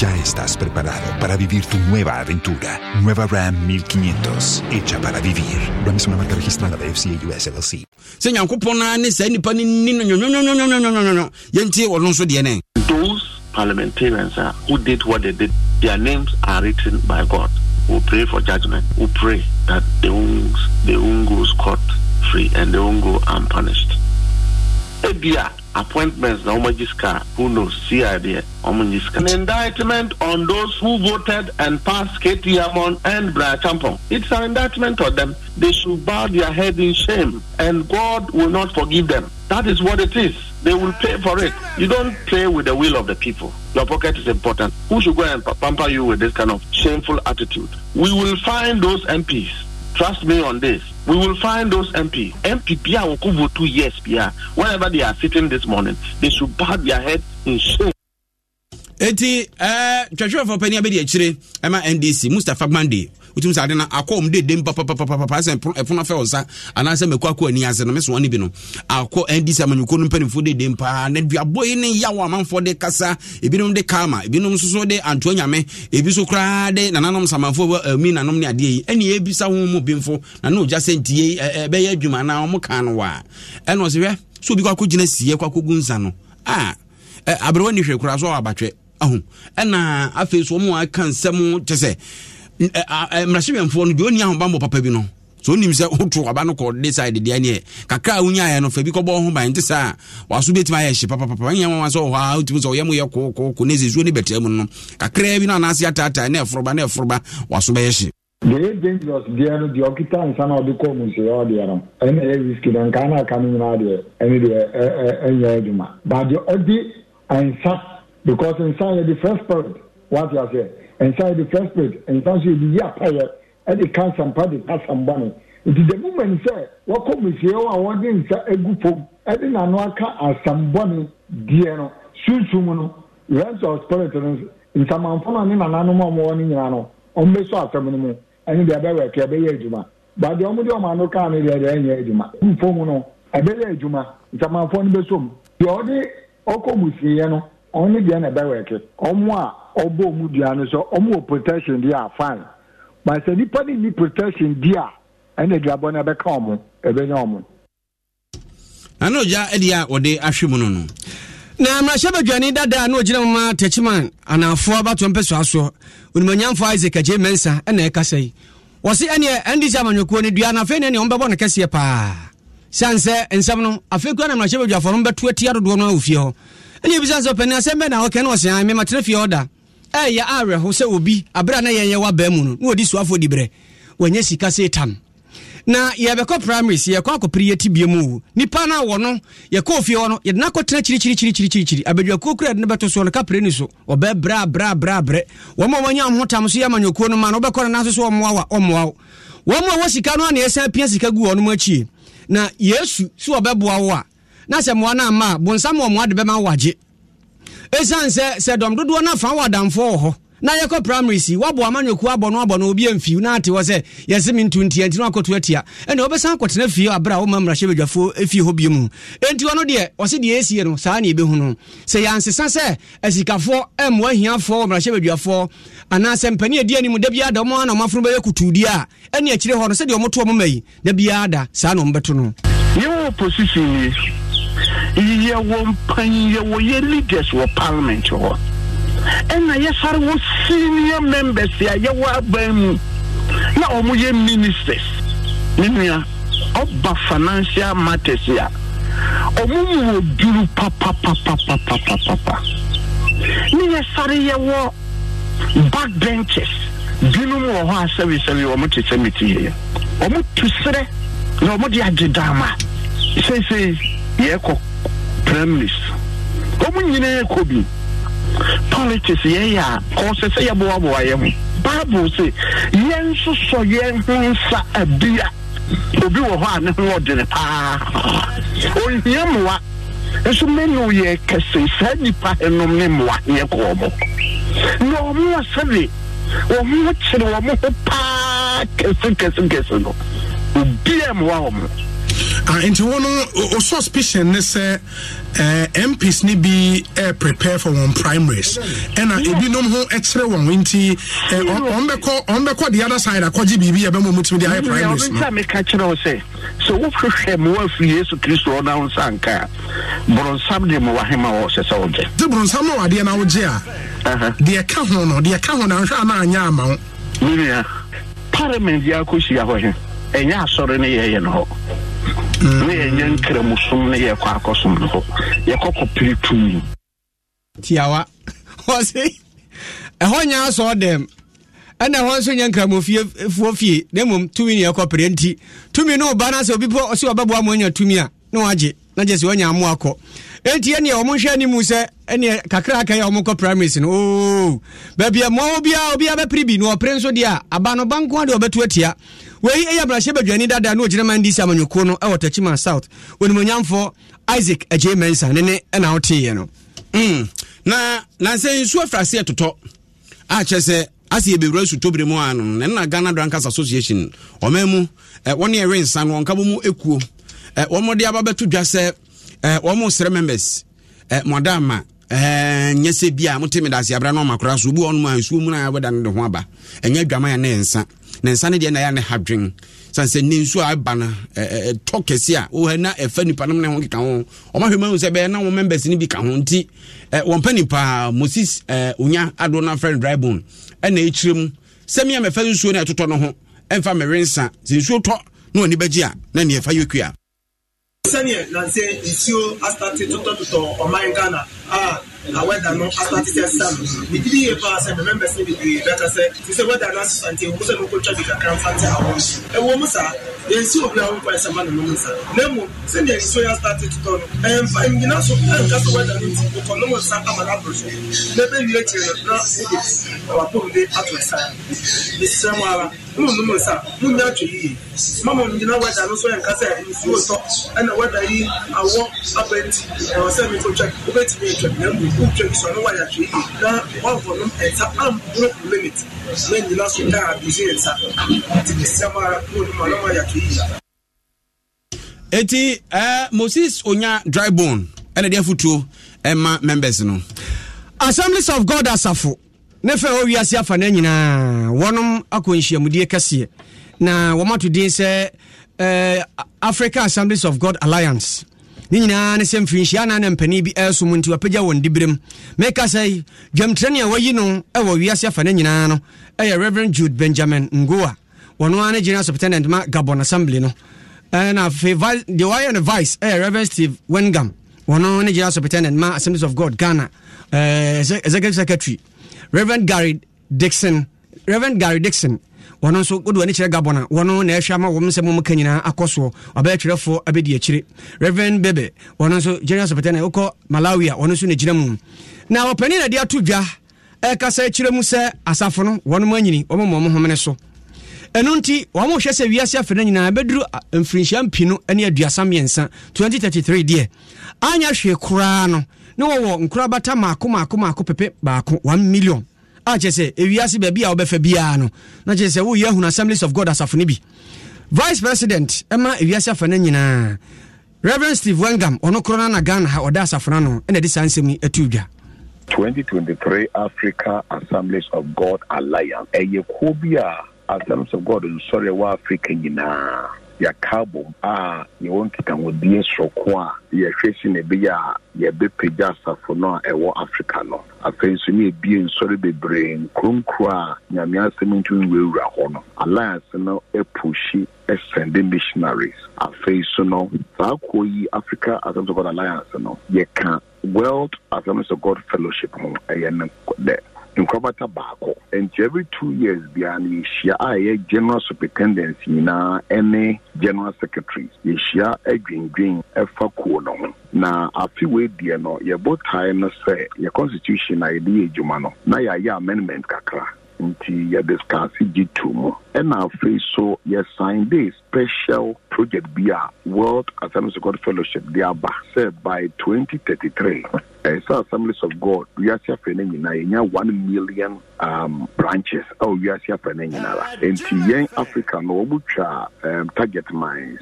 Ya estás preparado para vivir tu nueva aventura. Nueva Ram fifteen hundred, hecha para vivir. Ram es una marca registrada de F C A U S L L C. Señor, those parliamentarians uh, who did what they did, their names are written by God. We'll pray for judgment. We'll pray that they won't, they won't go scot-free and they won't go unpunished. Ebia appointments na Omajiska, who knows, C I D, Omajiska. An indictment on those who voted and passed K T Amon and Brian Champong. It's an indictment on them. They should bow their head in shame and God will not forgive them. That is what it is. They will pay for it. You don't play with the will of the people. Your pocket is important. Who should go and pamper you with this kind of shameful attitude? We will find those M Ps. Trust me on this. We will find those M Ps. M P P R will come for two years. Whenever they are sitting this morning, they should bow their head in shame. Eti eh twetwe for pani abedi akire ema N D C Mustafa Mande utum sa na akom de dem papa papa papa se efuna fe osa ana se mekwa kwa ni ase no meso one bi no akọ N D C amanyuko no mpanimfo de dem pa na duaboy ne yawo amanfo de kasa ebinom de kama ebinom soso de antoanyame ebi so kra de nananom samanfo mi nanom ne ade yi eni ebisa ho mu bimfo na no gya sentie be ya adwuma na omo kan wa eno se hwe so bi kwa ko gina sie kwa ko gunza no ah abrewa ni hwe kra so abatwe ahu ena afeso omo aka nsem tese mrashibiamfo no oni ahobambo papa bi no so onim se otu aba no ko decide dia ne kakra unya ya no fa bi ko bo ho ban tese a waso betima ya hye papa papa nya wan so ha otu so yemu ye ko ko ko nezezu ni betem no kakra bi na anase atata na efroba na efroba waso be hye the dangerous dia no the occupants na obi ko mu se o dia no ene risk dan kana kanu na dia ene dia enya djuma but the odi and because inside the first part, what you are saying, inside the first part, inside the year prior, and the cancer party has some money. It is the moment you say, what could we say? I want to say a good home. I didn't know I can't some money, dear, soon, soon, rents or spirit in some unfortunate and animal morning, you know, on the short term, and the other way, Cabellajuma. But the Omudomano can't be the Ajuma. Who form a Bellajuma, some unfortunate sum. The other Okomusiano. Only the Anabareke, Omwa, Obo Mudiano, so Omo protection, they are fine. But the Nipani need protection, they are, and the Jabona become a Benorman. I know Ja Edia or the Ashimuno. Now, my shepherd Janida, there are no general teachman, and our four about Trumpets also, when my young Isaac J. Mensa and Ekase. Was it any and this Avenue Queen, Diana Fenn and Umbabon Cassia Pa? Sansa and Samuel, I feel good and my shepherd for number twenty year one of you. And you business open as a man, how can I say I may match your order? Eh, ya are who say will be a brana yawa bemun, who this waffle debre when yes, he can say tam. Now, you have a co primaries, you have a co priety be move. Nipana or no, your coffee or no, yet naco treachery, treachery, treachery. I bet your cook red never to swallow capriniso or be bra, bra, bra, bre. One more when you are more time, see a man, your cornerman, over coronas or more or more. One more was he can only a P S I C A go on much. Now, yes, so a babuawa. Na se mwana ma bonsam wo mwade be ma waje esan se se dom dodo na fa wadamfo ho na yekọ primary si wabo amanyoku abono abono obi amfiu na ate wo se yesi mintu ntia ntino akoto atia ene obesan akotena fie abra wo mamra shebedwafo efie ho biemu enti wono de wo se de esie no saa na ebehuno se yansesa se asikafo emwa hiafo mamra shebedwafo ana se mpani edi ani mu da biada mo ana mafro be yakutudi a ene akire ho no se de omoto mo mai da biada saa no mbeto no yewo position ye won pan ye wo ye leaders wo parliament wo and na sare wo senior members ya ye wo aban na omo ye ministers nenia oba financial matters ya omo wo duru papa papa papa papa ni ye sare ye wo back benches dinu wo ho asebi sebi wo mutsemiti ye omo tusere na omo di agidama say say yeko premiers omu nyine ekobi politics ye ya ko se se yebo abo ayemu bible say yen so so yen nsa abia obi wo ha ne ho de pa onyemwa eso menu ye kese sa ni pa enom ne mwa ye ko obo no mo sabe o mo chiri o mo pa kese kese kese no obi emwa o mo Uh, into one uh, suspicion they say uh, M Ps need be uh, prepare for one primaries and uh, yeah. It be no more extra one winty uh, yeah. on, on the call on the call the other side I call G B B about moving to the higher primaries so what for him what for Jesus Christ on down sanka bronsam dem wa him a se so de bronsam wa de na wo je a de ka ho no de ka ho na hwa na anya ama wo parliament ya ko shi ya ho he enya asore ne ye ye no ne yen kremusum ne yekwa akosum no yekoko pritu tiawa wose ehonya aso dem ana honso yen kramofie fuofie nemum tumi ne yekopre nti tumi no ba na se obipo se obabu amonya tumi a na waje na je se wonya amo akọ enti ene omonhwe ni mu se ene kakra aka ya omokọ primaries no o babia mo obia obia be pribi no opre nso dia abano banko ade obetu atia wei eya brashe badwani dada na ogireman disi amanyoko no e wotachima south woni monyamfo Isaac J Mensa nene na wote ye no mm na na nse nsu afrase etoto a chese asi ebewura su tobere mu anu na na Ghana Drankers Association omemu eh, woni ewe nsa no onka bomu ekuo eh, womode ababeto dwase eh, womu sere members eh, modama eh nyese bia mutimi dase abra no makora so bu onu ma nsu mu na abeda ne ho aba enya dwama ya ne nsa ne nsa ne de na ya ne hadwen sanse ne nsu aba na eh, eh, tokesi a wo na efa nipa no ne ho keka ho omahwema hu se be na wo members ni bi ka ho nti eh, wompa nipa Moses eh, unya adona friend drybone ena echirim semi ya mefa nsuo na etoto no ho emfa merensa nsuo to na oni beji a na ne efa yekua senior nanse nsuo astati toto toto omangana ah na whether no astati system we did it pass and remember say we better say say whether no asante we say no culture be kan fante house e wo musa nsuo bla wo kwese ma no musa nemu senior nsuo astati toto emfa ngina so kan so whether no ko no mo saka ma na proso le be relate na our people dey at work say this samara no no musa no na twi mama ngina whether no so en ka say nsuo so and whether he awon abet e o say me to check we bet me check na so no wala three na one for them it's am group limit when the last one that is in sa the samara no no wala three eti eh Moses onya dry bone and the futuo ema members no Assemblies of God asafo ne fe o wiase afa na nyina wonom akonhyiamudie kase na womatodin se eh Africa Assemblies of God Alliance ni nyina ne sem finhia na na mpani bi eso mu nti wapeja won dibrem meka sai dwamtrene wa yi no e wa wiase afa na nyina no e Reverend Jude Benjamin Ngoa wono ane general superintendent ma Gabon Assembly no e na fe the wire and vice e Reverend Steve Wengam wono ane general superintendent ma Assemblies of God Ghana e executive secretary Reverend Gary Dixon Reverend Gary Dixon wono so godo ane kire Gabon wono na ehwa ma wo msem mu kanyina akoso abetwerefo abedi akire Reverend Bebe wono so general secretary uko Malawi wono so ne ginamu na opani na dia tudwa e kasa akire mu se asafo no wono manyini womo momo homene so eno nti womo hwe se wiase afena nyina beduru mfrinhia mpino ane aduasa miensa twenty thirty-three de anya hwe kura no ne wo nkura bata maako maako maako pepe baako one million achese ewiase ba bia obefa bia no na chese wo yahun Assemblies of God asafuni bi vice president ema ewiase afana nyina Reverend Steve Wengam onokrona na Ghana ha oda asafuna no na de sansemi atudwa twenty twenty-three Africa Assemblies of God Alliance eyekobia Assemblies of God nsore wa Africa nyina ya carbon a ye wonkita wodie sroko a ye hwesi ne bia ye bepeja asafuna ewo Africa no afenso ne bie nsore bebre nkronkro a nyame asem ntwe wura ho no alliance no epushi extended missionaries afenso no sakoyi Africa Assemblies of God Alliance no ye ka World Assemblies of God Fellowship ho ye ne Nkobata Bako. And every two years beyond Yeshia General Superintendents na any General Secretaries. Yeshia a green green Efa Kuono. Na afiwe dear no ye both time say your constitution idea jumano. Na ya ya amendment kakra. Nti ya discuss G two mo. And now face so yes sign this special project via World Assemblies of God Fellowship Diaba said by twenty thirty three. So Assemblies of God, we are seeing now one million um, branches. Oh, we are seeing now. And in Africa, no bucha um, target mines.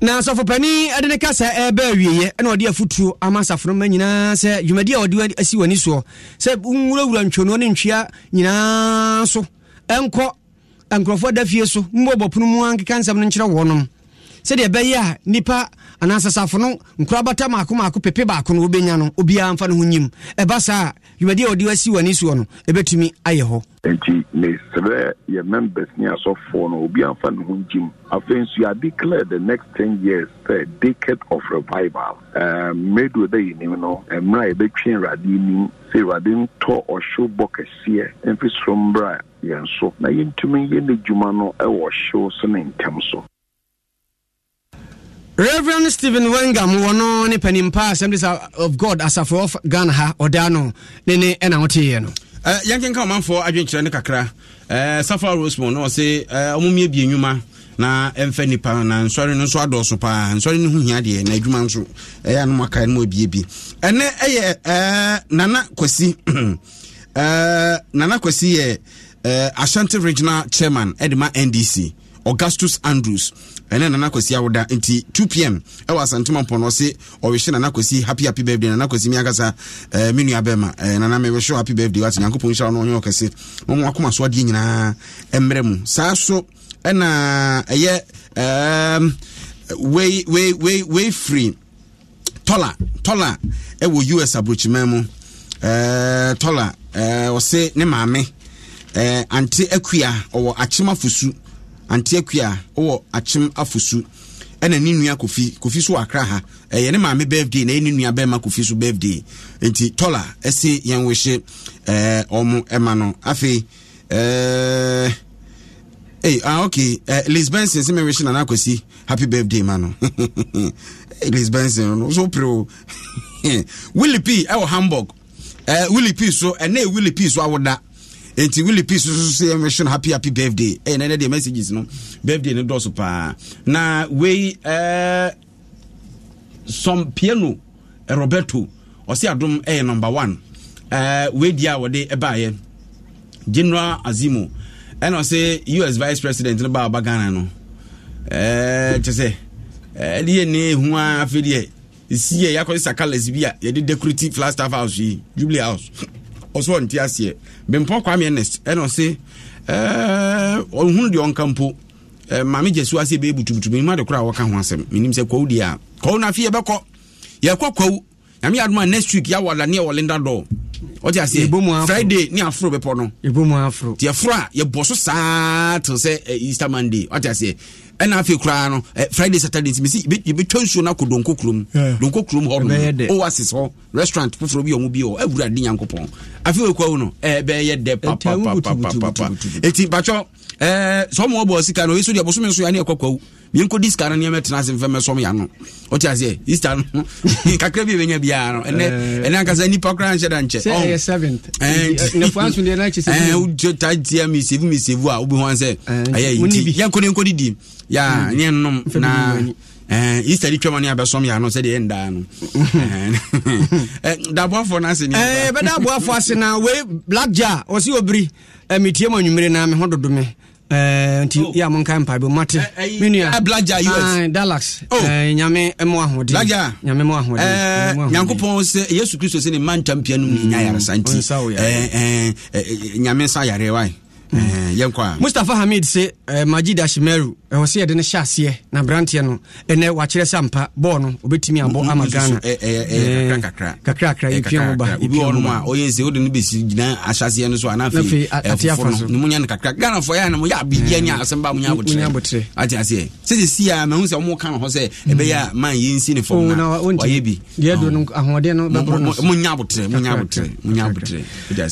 Na sofo pani adene kasa ebe wiye na ode afutuo amasafro manyina se dwumadi ode asi wani so se nwurawura ntwono ne ntwia nyina so enko enkrofo da fie so mbobopunu mu ankeka nsam ne nkyere wonom se de ebe ya nipa anasasafo no nkrabata makoma akopepe baako no obenya no obia mfa no hunyim eba sa dwumadi ode asi wani so no ebetumi ayeho enti ne sebe ye members ni asofo no obia mfa no hunyim. After you are declared the next ten years a decade of revival. Made with the you know, Emra Ebekin Radini, say Radin Tor or Show Bokesia, and Fis from Bra, and so now into me in the Jumano, I was show son in Tamso. Reverend Stephen Wengam, one on Penimpa Assemblies of God as a fourth Ghana, Odano, Nene, and Autiano. Uh, Yankin come for I drink Kakra. Uh, Safar Rosmo, no, say, uh, Omumi be Numa, na Enfeni Pan, and sorry no swado sopa, and sorry no Yadi, and I do Mansu, Anamaka and Mobi. And eh, Nana Kwesi, uh, Nana Kwesi, uh, Ashanti Regional Chairman, Edma N D C, Augustus Andrews. And then Anakosi awoda nti two p m e wa santuma pono se oweshi Anakosi happy happy birthday Anakosi miagasa eh minu abema eh nana me wish happy birthday wat Nyankopon hira no onyo kase omo akoma so ade nyina emremu saa so e na eye um way way way way free tola tola e wo U S abrochima mu eh tola eh ose ne maame eh anti akua owo achima fusu Antiakia or Achim Afusu, and a Ninia Kofi, Kofisu Akraha, a Yenema birthday, and any Niabema Kofisu birthday, and Tola, Essie, Young Wishe, er, Omo Emano, Afe, er, eh, ah, okay, er, Liz Benson, Simmeration and Aquasi, happy birthday, Mano. Liz Benson, so pro. Willie P, our Hamburg, er, Willie P, so, and nay, Willie P, so I would that. And to Willie Peace, say, I'm happy, happy birthday. And then the messages, no birthday, no dosu pa. Na we, uh, some piano, uh, Roberto, or say, I don't, eh, number one, uh, we, dear, what they, a General Azimo, and I say, U S Vice President, in about Bagana, no, eh, to say, eh, D N A, who are affiliate, see, I call it Sakalasbia, they did decorative plaster house, Jubilee House. Oswo ntiasie bempo kwame nest e no se eh ohun de onkampo eh mame jesu ase be butubutu me ma de kora wo ka ho asem menim se kwaudi a kwaw na afie be ko ye kwa kwawu na me aduma next week ya wala ne olinda do o ti ase Friday ni afro be po no ebomu afro ti afro a ye boso saa to se Easter Monday o ti ase e na afie kora no Friday Saturday me si be twansuo na kodonko krom donko krom ho no oasis ho restaurant foforo bi omo bi o awurade Nyankopon afie we kwawu no e be ye de pa pa pa pa eti bacho eh so mo bo sika no isu de boso me nso ya na ekokwawu mi nko diska na niam etena se mfem som ya no o ti ase Easter no kakra bi benya bia no ene ene ankasa ni pa kra nche da nche say seventh ne France ni na che se eh u jota dia mi sevu mi sevu a obi ho anse aye enti yanko ne nko didi ya ne nom na eh Easter di twema ni abesom ya no se de nda no eh da boafo na se ni eh be da boafo ase na we black jar o si obri emitie manwumire na me hododo me eh nti ya mon kan paibo mate menua black jar U S Dalax eh nyame emo ahode nyame emo ahode Nyankopon se Yesu Kristo se ni man champion ni nya yare santi eh eh nyame sa yare wai eh yankwa Mustafa Hamid se Majida Shimeru e ho se ye de ne hyaase na brantie no ene wa kire sampa bo no obetimi abo amagana eh eh kakra kakra kakra yefie ba obi onu a oyense odi ne besi gina ahyase no so anafi atiafo no munya ne kakra gana fo ya na mo ya bidia ni asemba munya abotre atiase se se ya ma hu se omo kan ho se ebe ya man yensi ne fo na wa ye bi ye do no ahode no munya abotre munya abotre munya abotre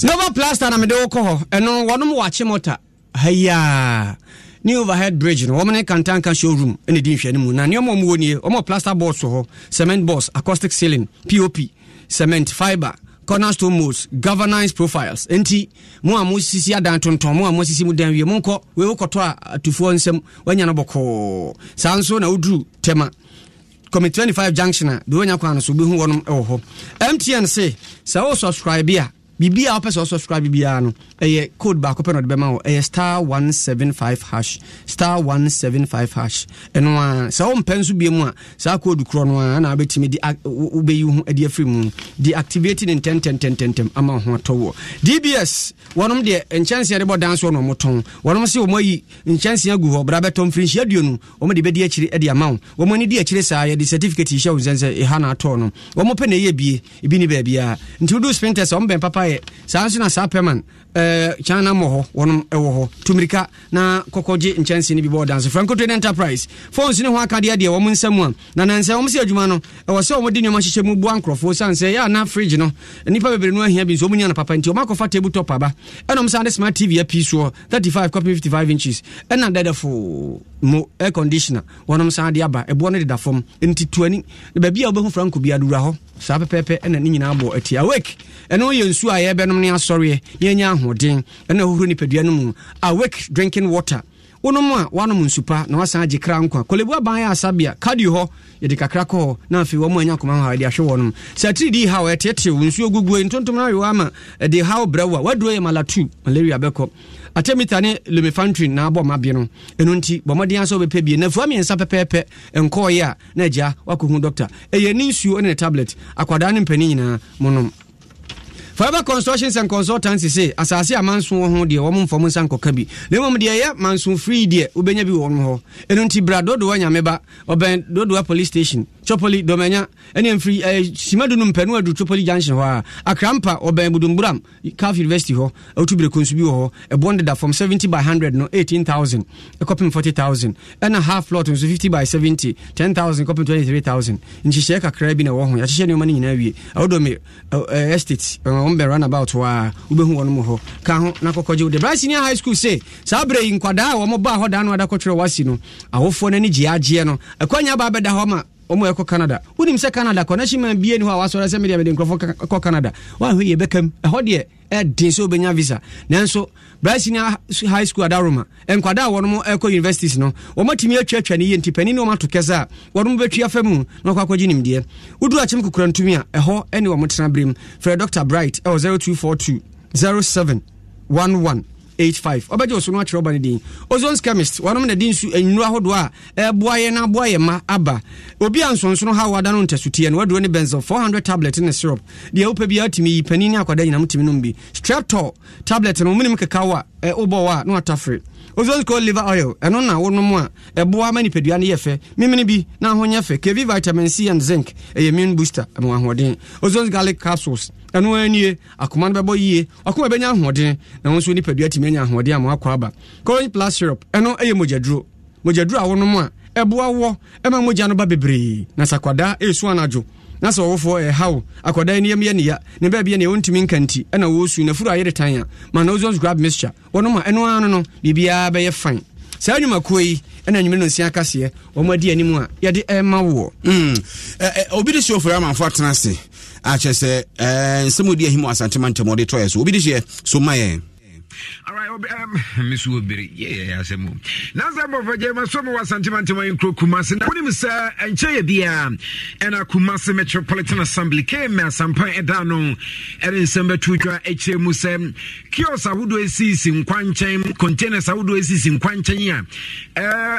Nova Plaster na me de okoho eno wonum wa mota haya new overhead bridge no woman kantanka showroom ene din hwani mu na ne omo mu oni omo plaster board so ho cement boards acoustic ceiling P O P cement fiber cornerstone molds governance profiles enti mo amosisi adan tonton mo amosisi mu dan wie mo nko we wokoto atufo nsem wanya no boko sanso na odru tema committee twenty-five junction do wanya kwa no so be hu wonom e ho M T N say say o subscribe ya Bibia open so subscribe bibia no eh code back open no be ma eh star one seven five hash star one seven five hash eno a se o mpenso bia mu a sa code kro no a na betimi di obeyi hu ade afri mu di activating in ten ten ten ten ama ho towo D B S wonom de enchanse de bodance wonom moton wonom se o mayi enchanse agu ho bra betom free hia duo no o ma de be di akire ade ama wo mo ni di akire sa ya di certificate hia unzense e ha na to no wo mo pe na ye bie ibi ni ba bia ntudu sprinters o mben papa Sansuna Saperman, er, China Moho, one Ewoho, Tumrika, na Kokoji, and Chancellor Bibo Dance, Franco Trading Enterprise, Fonds in Wakadia, dear woman, someone, Nanansa, Omsia Jumano, I was so Modino Machimu Buancro, for Sansa, ya, na fridge, no, and if I be no here, be so many on Papa and Tomako for table top, Papa, and on Sunday Smart T V, a piece, thirty-five copy, fifty-five inches, and another four. mo air conditioner wonom san de aba ebo no de da fom enti twenty baby a obehu Franco bia dura ho sa pepepe ena ni nyina abo ati awake eno ye nsu a ye benom ne asore ye nya ahoden ena ohuru ni padua no mu awake drinking water wonom a wanom nsupa na wasan agi kra nkwa kolebu aban ya asabia kadio ho ye de kakra ko na afi wo mu anya koma ha de ahwe wonom sa three D ha wo etete nsu ogugu entontom na yo ama de ha brawa waduro ye malatu malaria beko atemita ne lumefantry na abo mabie no eno nti bomodian so bepe bie na fuami ensa pepepe enko ye a na agya wakohu doctor eye ni nsuo ne tablet akwada ne mpani nyina monom Forever Construction and Consultancy say asase a manso ho de wo mfo msan koka bi lemom de ye manso free de ubenya bi wo ho eno nti brado do anya meba oben dodoa police station Chopoli domenya ene mfri simadu no mpanu adu Chopoli junction ho a akrampa oben budumburam Caf University ho otubire konsubi ho e bond da from seventy by one hundred no eighteen thousand e copy forty thousand and a half lot so fifty by seventy ten thousand copy twenty-three thousand nchishye kakra bi na wo ho ya chishye ne mani nyina wie awodome estate be run about wa ubehu wonu mo ho ka ho nakokoje de Bryce Senior High School say sabre inkwada wo mo ba ho da no adakotwere wasi no awofo na ni giagie no akwanya ba beda ho ma omo eko Canada unim se Canada connection man bie ni ho awasore se media media nkrofo ko Canada wa ho ye bekam ho de e din so benya visa nanso Bryce Senior High School adaroma enkwada wo no eko universities no wo matimi atwatwa ne ye ntipani no matokeza wo no betwi afamu no kwakwaji nimde udura chim kokura ntumi a eho ene wo motena brim for Doctor Bright e zero two four two zero seven one one eight five obaje osuno atwere obane din Ozon's chemist wo no na din su enura hodo a e boaye na boaye ma aba obi ansonsono ha wada no ntasutie no waduro ne benzo four hundred tablet ne syrup de opa bi atimi panini akwada nyina mutimi no mbi streptol tablet no munim kekawa e obowa no atafre Ozon's called liver oil and on now no more a boa many pediani yefe mimini be now on yefe K V vitamin C and zinc a immune booster and one holding Ozon's garlic capsules and when ye a command boy ye or come a benya holding and once we need pediati mania holding more quaba coin plus syrup and no a moja drew moja drew one no more a boa war and my mojano babibri nasakwada a swanajo. Nasa wofo e how akoda ni yemi ya ne ba bia ne wontimi nkanti ana wosu na furu ayere tan ya manozons grab mixture wono ma eno ano no bibia be ye fine sa anwuma koi ana nyime no nsia kase wo ma di animu a ye de e ma wo mm obi de show for am for tenancy a chese eh nsemo di ahimo asantemantem ode toyes obi de she so maye. All right, um, Miss Woodbury, yeah, yeah, I said, Mum. Now, some of the some was sentimental in Kumasi. Now, when sir and Chayabia and a Kumasi Metropolitan Assembly came as some point at Dano and in December to H M Musem, Kios, I would do a season in Quancham, containers, I would do a season in Quanchania.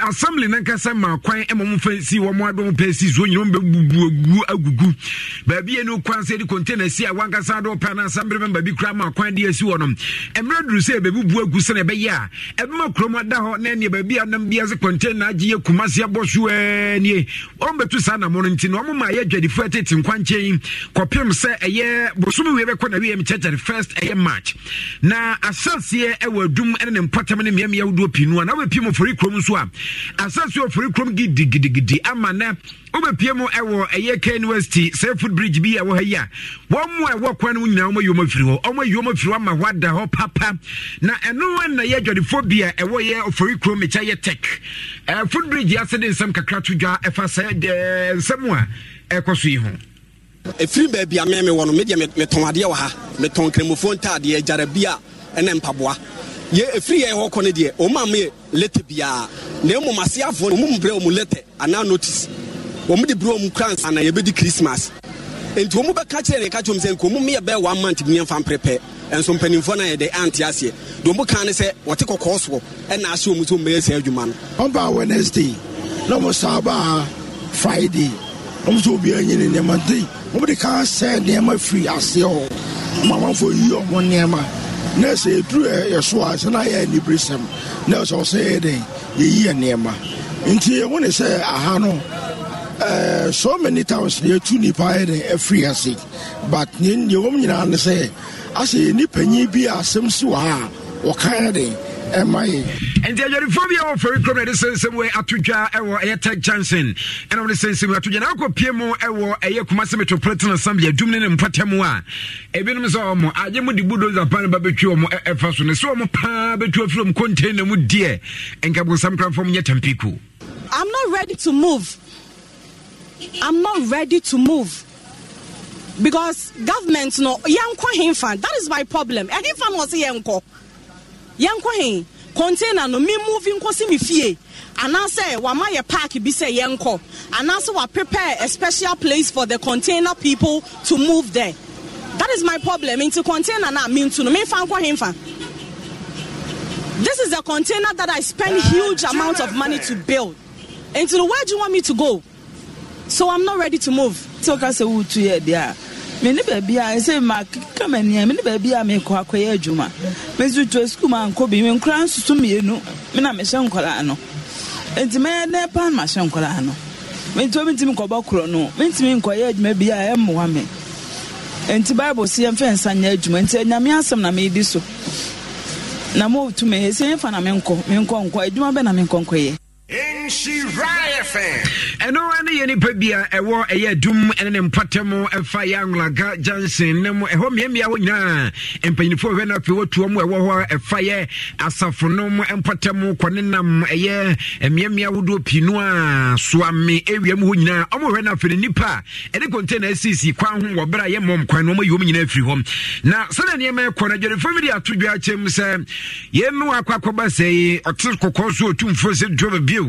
Assembly Nankasama, Quan Emofancy, one more don't pay seas when you remember Baby no Quancy containers here, one Casado Pana, some remember Big Grandma, Quandia Suonum, and Redrus. Baby, good son, a bear, and Macroma down, and your baby and be as a container, Gia Kumasia Bosuani, on the two Sana Morintin, no my age, the first eight in Quanchain, Copium, say a year, Bosumi, we ever caught a V M church at the first a year March. Now, as such, here, I will doom and an important Miami Udopino, and our people for Ecrom Swap. As such, your for Ecrom Giddy Giddy Giddy Amana. Oba P M O ewo eye Ken West Seafood Bridge bi ewo haya won mo ewo kwan no nyina omo yomo firi ho omo yomo firi ma wada ho papa na eno wan na ye dwodefobia ewo ye ofori kro mecha ye tech eh food bridge ya sede nsam kakra todwa efa sede nsam a ekoso yi ho efiri ba bia me me wono me de me tonade wa ha me ton kremofon tade e jarabia ene mpaboa ye efiri ye ho kone de o ma me lete bia na emu mase afo no mu mbre o mu lete ana notice omo de bro mu crans ana ye be di Christmas enti omo be ka kire ne ka chomse enko mu me be one month bi mfa prepare enso mpanimfo na ye de anti ase do mo kan ne se wote kokko so e na ase omo so me se adwuma no on ba Wednesday no mo Sabah Friday omo so bi anyine ne Monday omo de kan se ne ma free ase o mama for you omo ne ma na se dru e so ase na ye ni brisem na so se de ye ye ne ma enti e won ne se aha no. Uh, so many times you two nipa e free as it but nyen ye wom nyina ne say as e nipa nyi bi asem si wa o kan de M I A. And the phobia of very common sense way at Tuja or Airtech Johnson. And on the sense way to Janako Piemo or Ayakumasa Metropolitan Assembly, Dumin and Patamua. Ebenus Omo, Ajemu de Budos of Panababetuomo Fasun, Suomo Pabetu from Container Wood Deer, and Cabo Samkram from Yatampiku. I'm not ready to move. I'm not ready to move. Because government no young infant. That is my problem. And if I was young Yanko container no me moving kosi me fie. And I say Wamaya Park be say Yanko. And also I prepare a special place for the container people to move there. That is my problem. Into container na mean to no me fan infant. This is a container that I spend huge amount of money to build. Into the where do you want me to go? So I'm not ready to move. So I say, "Who to there? Many baby, I say, Mark, come and hear. Many baby, I make quack quay juma. Many to school man, Kobe, when crowns to me, no, me na me shan kolano. And the man ne pan me shan kolano. When to me to me koba krono. When to me inquire, maybe I am Mohammed. And the Bible see and fence and judgment. Say, na me asam na me diso. Na move to me. Say, fa na me unko, me unko unko. Juma be na me unko kwe. In Shiraya fan. And no any any pebia a war a year doom and an empatamo and fire like Johnson, no more a home yamia and penny for when up to a a fire as a for no more empatamo, quanenum a year and Miamia would do Pinoa, Swami, Aviam Wina, Omorena for the Nipa, and the container S C C, Quan, or Bra Yamom, Quanoma, you mean every home. Now, suddenly, I'm a corner, the family are to be a chemist, Yemua Quacoba say, or Tilco Cosso, two first drove a beer.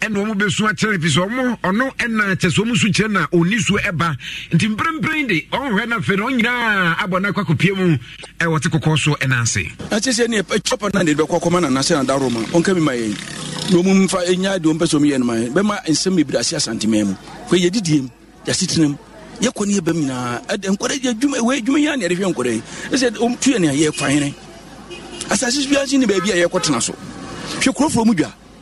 And no be so therapist or more or no and not as almost chena or nisu eba and timbrem brandy on Rena Ferona Abonaka Piemu and what to call so and answer. I just any chopper and the Cocoman and National Daroma, Oncami May, no moon for any dompesomi and my Bema and Semi Brasia Santimem, where you did him, the citizen, Yakoni Bemina, and encourage you away, you may any young Korea. I said, Um, two and a year fine. As I suspect in the baby, I got an assault. She called for Mudia.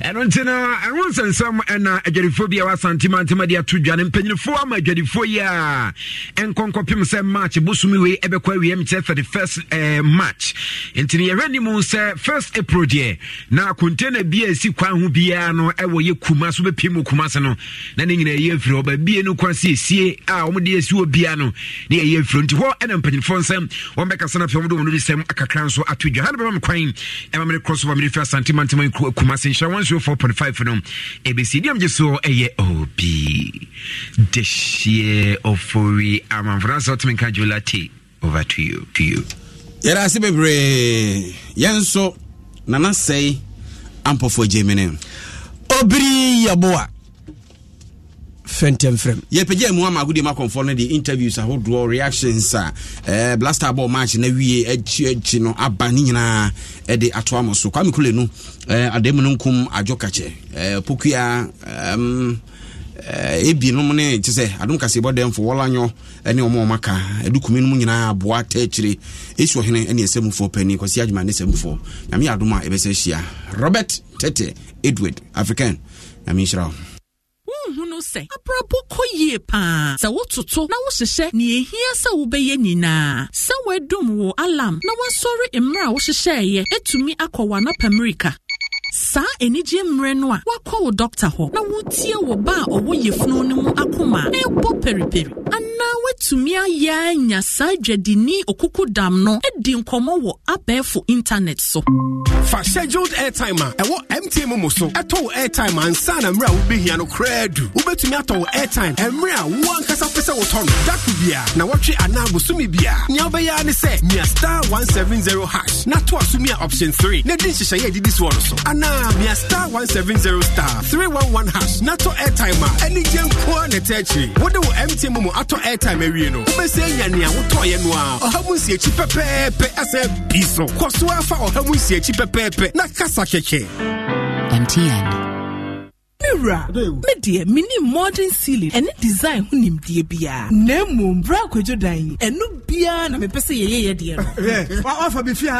And until I want and some and a Jeriphobia was Santimantimadia to Jan and Pennyforma Jerifoya and Concopim said match, Busumi, Ebequari M T for the first match. And to the Renimon said first April dear. Now container B S C Quan Biano, Ewa Kumasuba Pimo Kumasano, Nanning in a year for Biano Quasi, C A, O D S U Biano, near year front, and I'm Penny Fonsam, one back a son of the same Akakran, so at Johanna Quine, and I'm going to cross over the first Santimantiman Kumasin Shawan. four point five for them. A B C. I'm just so a O B. The share of Fori Aman France Ultimate Cajolati. Over to you. To you. Yara Sibebre Yenso Nana say Ampo for Jeminem. Obri Yaboa Fentem Frem. Yepeje Muama Goody Macon for the interviews. I hold draw reactions. Uh, Blaster ball match. Nevi Echino Abanina. Ede atuamo so kwami kule no eh ademu nkum ajokache eh pokua em eh ebi no ne tse adonka se bodem fo wolanyo ene omo maka edukumi no nyina aboa techire esu hene ene esemfo pani kwasi ajuma ne esemfo na me adoma ebese hia Robert Tete Edward African na me shira. Hunu se abrabo koyie pa sa wototo na wo hyehyɛ ne ehia sa wo beye nyinaa sa wedum wo alam na wasɔre emra wo hyehyɛ ye etumi akɔ wa na America. Sa enije mrenwa wako doctor ho na wotie wo ba owo yefunu ne mu akoma e bo periperi ana wetumi aya nya sa dwedini okukudam no e di nkomo wo abefo internet so fa scheduled airtime a e wo M T M mo so eto airtime ansa na mra wo behia no kradu obetumi ato airtime emra wo ankasa pese wo tono daku bia na wotwe anago sumi bia nya obeya ne se nya star one seventy hash na to asumi option three na din hihye di this one so na mia star one seventy star three one one hash nato airtime any jam corner techi what do empty mumu ato airtime we no we say nyania wo to ye no a ohamusi echi pepepe asa biso koso afa ohamusi echi pepepe na kasa keke M T N Mira, me dear, mini modern ceiling and design who named dear Bia. Nemo, Braco Jodai, and no Bia, na me pese ye ye dear. Offer me fear,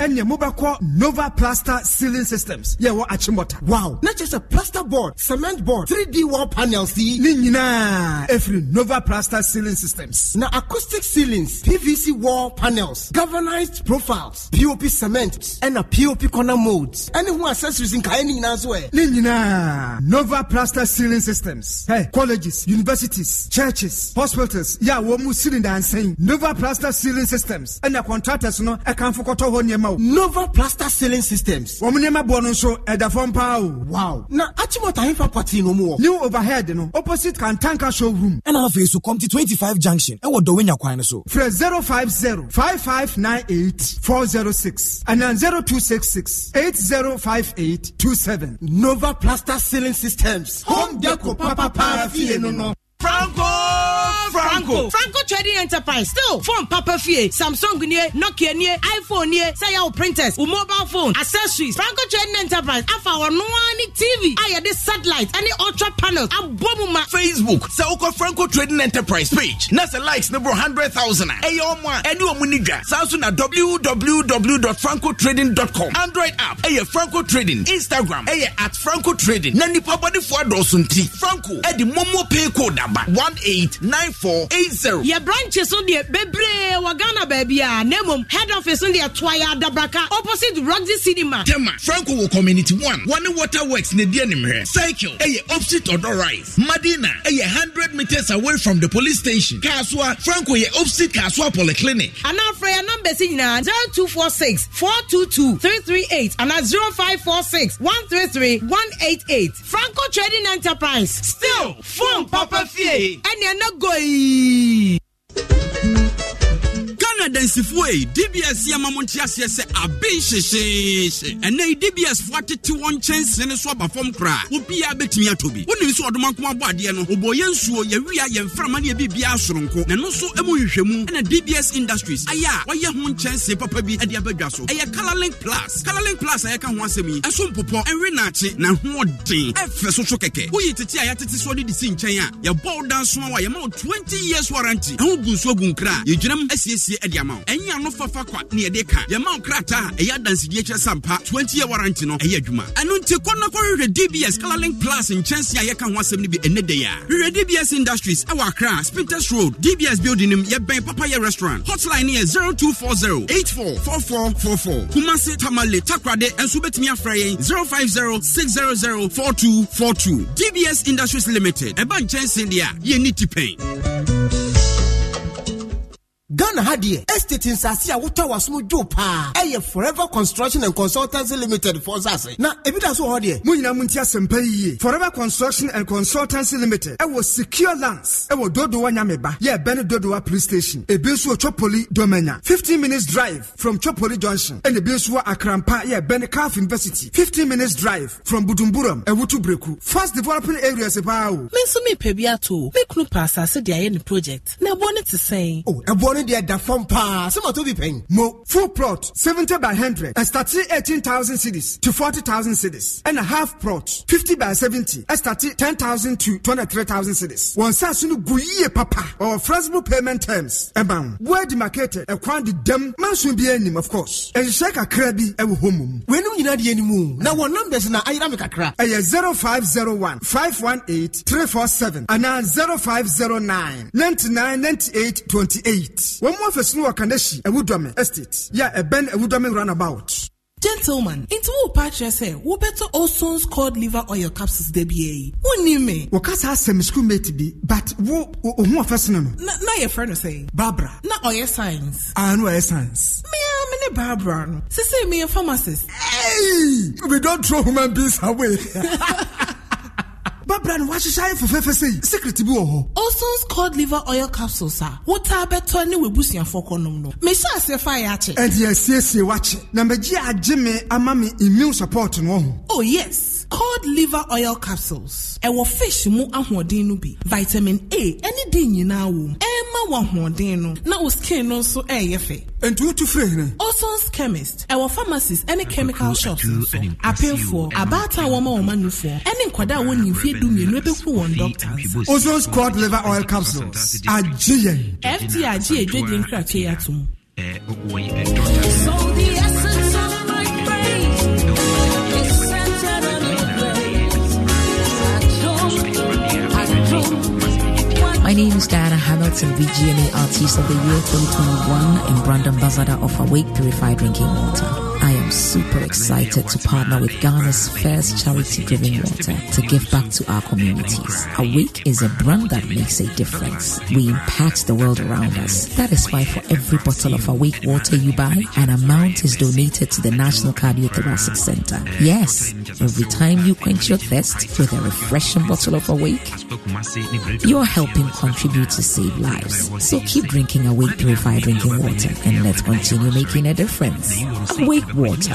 and your mobile call Nova Plaster Ceiling Systems. Yeah, what Achimota. Wow, not just a plaster board, cement board, three D wall panels. See, Nina, every Nova Plaster Ceiling Systems. Now, acoustic ceilings, P V C wall panels, galvanized profiles, P O P cement, and a P O P corner molds. Anyone accessories in Kaini as well. Nina Nova Plaster Ceiling Systems. Hey, colleges, universities, churches, hospitals. Yeah, we must cylinder and saying Nova Plaster Ceiling Systems. And the contractors no, I can't forget to hold your Nova Plaster Ceiling Systems. We must never born on show at the phone power. Wow. Now, actually, what I have for party no more. New overhead, no opposite can tanker showroom. And our face to come to twenty-five junction. And what do we know? So, for zero five zero five five nine eight four zero six and then zero two six six eight zero five eight two seven. Nova Plaster Ceiling Systems. Home Deco Papa Parafie no no. Franco! Franco! Franco Trading Enterprise. Still, phone Papa Fie, Samsung niye, Nokia niye, iPhone niye, say our printers, our mobile phone, accessories. Franco Trading Enterprise. Afa our nwani T V. Aya the satellite, any ultra panels. Abomuma Facebook. Say oko Franco Trading Enterprise page. Nasa likes number one hundred thousand. Ayo mwa, eni omunidwa. Samsung na w w w dot franco trading dot com. Android app. Aya Franco Trading. Instagram. Aya at Franco Trading. Nani papa di fwa dosunti. Franco. Edi momo pay code number one eight nine four eight zero. Your branches on the Bebre Wagana baby. Nemum head office on the Twaya Dabraka opposite Roxy Cinema. Tema Franco wo Community One. One water works in the Dianimere. Cycle. Aye opposite Odorais. Madina. Aye hundred meters away from the police station. Kaswa Franco ye opposite Kaswa Polyclinic. And now for your numbers in zero two four six four two two three three eight and at zero five four six one three three one eight eight. Franco Trading Enterprise. Still phone Papa Fie. And you're not going. Densifuwe D B S Yamamontias yes abishish and nay D B S forty two one chance and swab a form cra Ubia Betimia Tobi. When you saw the Mankuma Badiano Oboyensu Yavia Yen Framani Biasronko and also Emoyushemu and a D B S Industries. Aya, why ya one chance papa be at the Abegaso? Aya Colorlink Plus. Colorlink Plus I can once me. As one popo and Renache na what day F social keke. Who yet solid in China. Your bow down swan your mouth twenty years warranty. How good swagun cra you jam S C C amount. And you no fafa kwa near deca. Your mount crata, a yard dance D H S sampa, twenty year warranty no a yaduma. And until Kona Korea D B S Colorlink Plus in Chance Yakan was seventy and Nedea. We D B S Industries, our cra, Spinters Road, D B S Building, your bank papaya restaurant. Hotline here zero two four zero eight four four four four four. Kumasi Tamale Takrade and Subetmia Frey zero five zero six zero zero four two four two. D B S Industries Limited. A bank chance India, you need to pay. Ghana Hadier Estate in Sasia Wuta was Mujo Pa. Aye, Forever Construction and Consultancy Limited for Sassi. Now, if it has so hard, Munina Muntia Sempe, Forever Construction and Consultancy Limited. I was secure lands. I will Dodo Wanyameba. Yeah, Bennett Dodoa Police Station. A Bilsua Chopoli Domena. fifteen minutes drive from Chopoli Junction. And a Bilsua Akrampa. Yeah, Bennett Calf University. fifteen minutes drive from Budumburam and Wutubreku. Fast developing areas about. Mensumi Pebiato. Make no pass as the project. Now, wanted to say. Oh, I wanted. They da form pa some to be paying mo full plot seventy by one hundred and starting eighteen thousand cedis to forty thousand cedis and a half plot fifty by seventy and starting ten thousand to twenty-three thousand cedis one sasunu guye papa or flexible payment terms about where the market and quantity dem man should be any of course and shake a crabby and home when you not the anymore now one numbers na I make a crap and zero five zero one five one eight three four seven and now zero five zero nine ninety-nine ninety-eight twenty-eight. One more for Snow Kaneshi, a Woodrumming estate. Yeah, a Ben a Woodrumming runabout. Gentlemen, into who patch yourself, who better Olson's cod liver or your capsules D B A? Who knew me? Wakasa has some school mate to be, but who who are first no? Now your friend is saying, Barbara. Now all your science. I know your science. Me, I'm Barbara. She say me a pharmacist. Hey, we don't throw human beings away. Barbara, what should I for F C A? Secret to be oh. Olson's cod liver oil capsules, sir. What are better any we boost your fork on no? Me sure say fire at it. And yes, yes, you watch it. Number G, I Jimmy, and Mammy immune support in one. Oh, yes. Cod liver oil capsules. Ewo fish mu ahoden bi. Vitamin A, any din you now. Emma one hodeno. Now skin also ayefe. And to to friend. Olson's chemist. Our pharmacist, any chemical shop. I pay for about a woman woman for any quadra one you feed do me no be who on doctors. Olson's cod liver oil capsules. Ajiye. F T I G a drinking cracke atum. So the essence of my My name is Diana Hamilton, V G M A Artist of the Year twenty twenty-one and Brand Ambassador of Awake Purified Drinking Water. I am super excited to partner with Ghana's first charity-driven water to give back to our communities. Awake is a brand that makes a difference. We impact the world around us. That is why for every bottle of Awake water you buy, an amount is donated to the National Cardiothoracic Center. Yes, every time you quench your thirst with a refreshing bottle of Awake, you're helping contribute to save lives. So keep drinking Awake Purified Drinking Water and let's continue making a difference. Awake Water,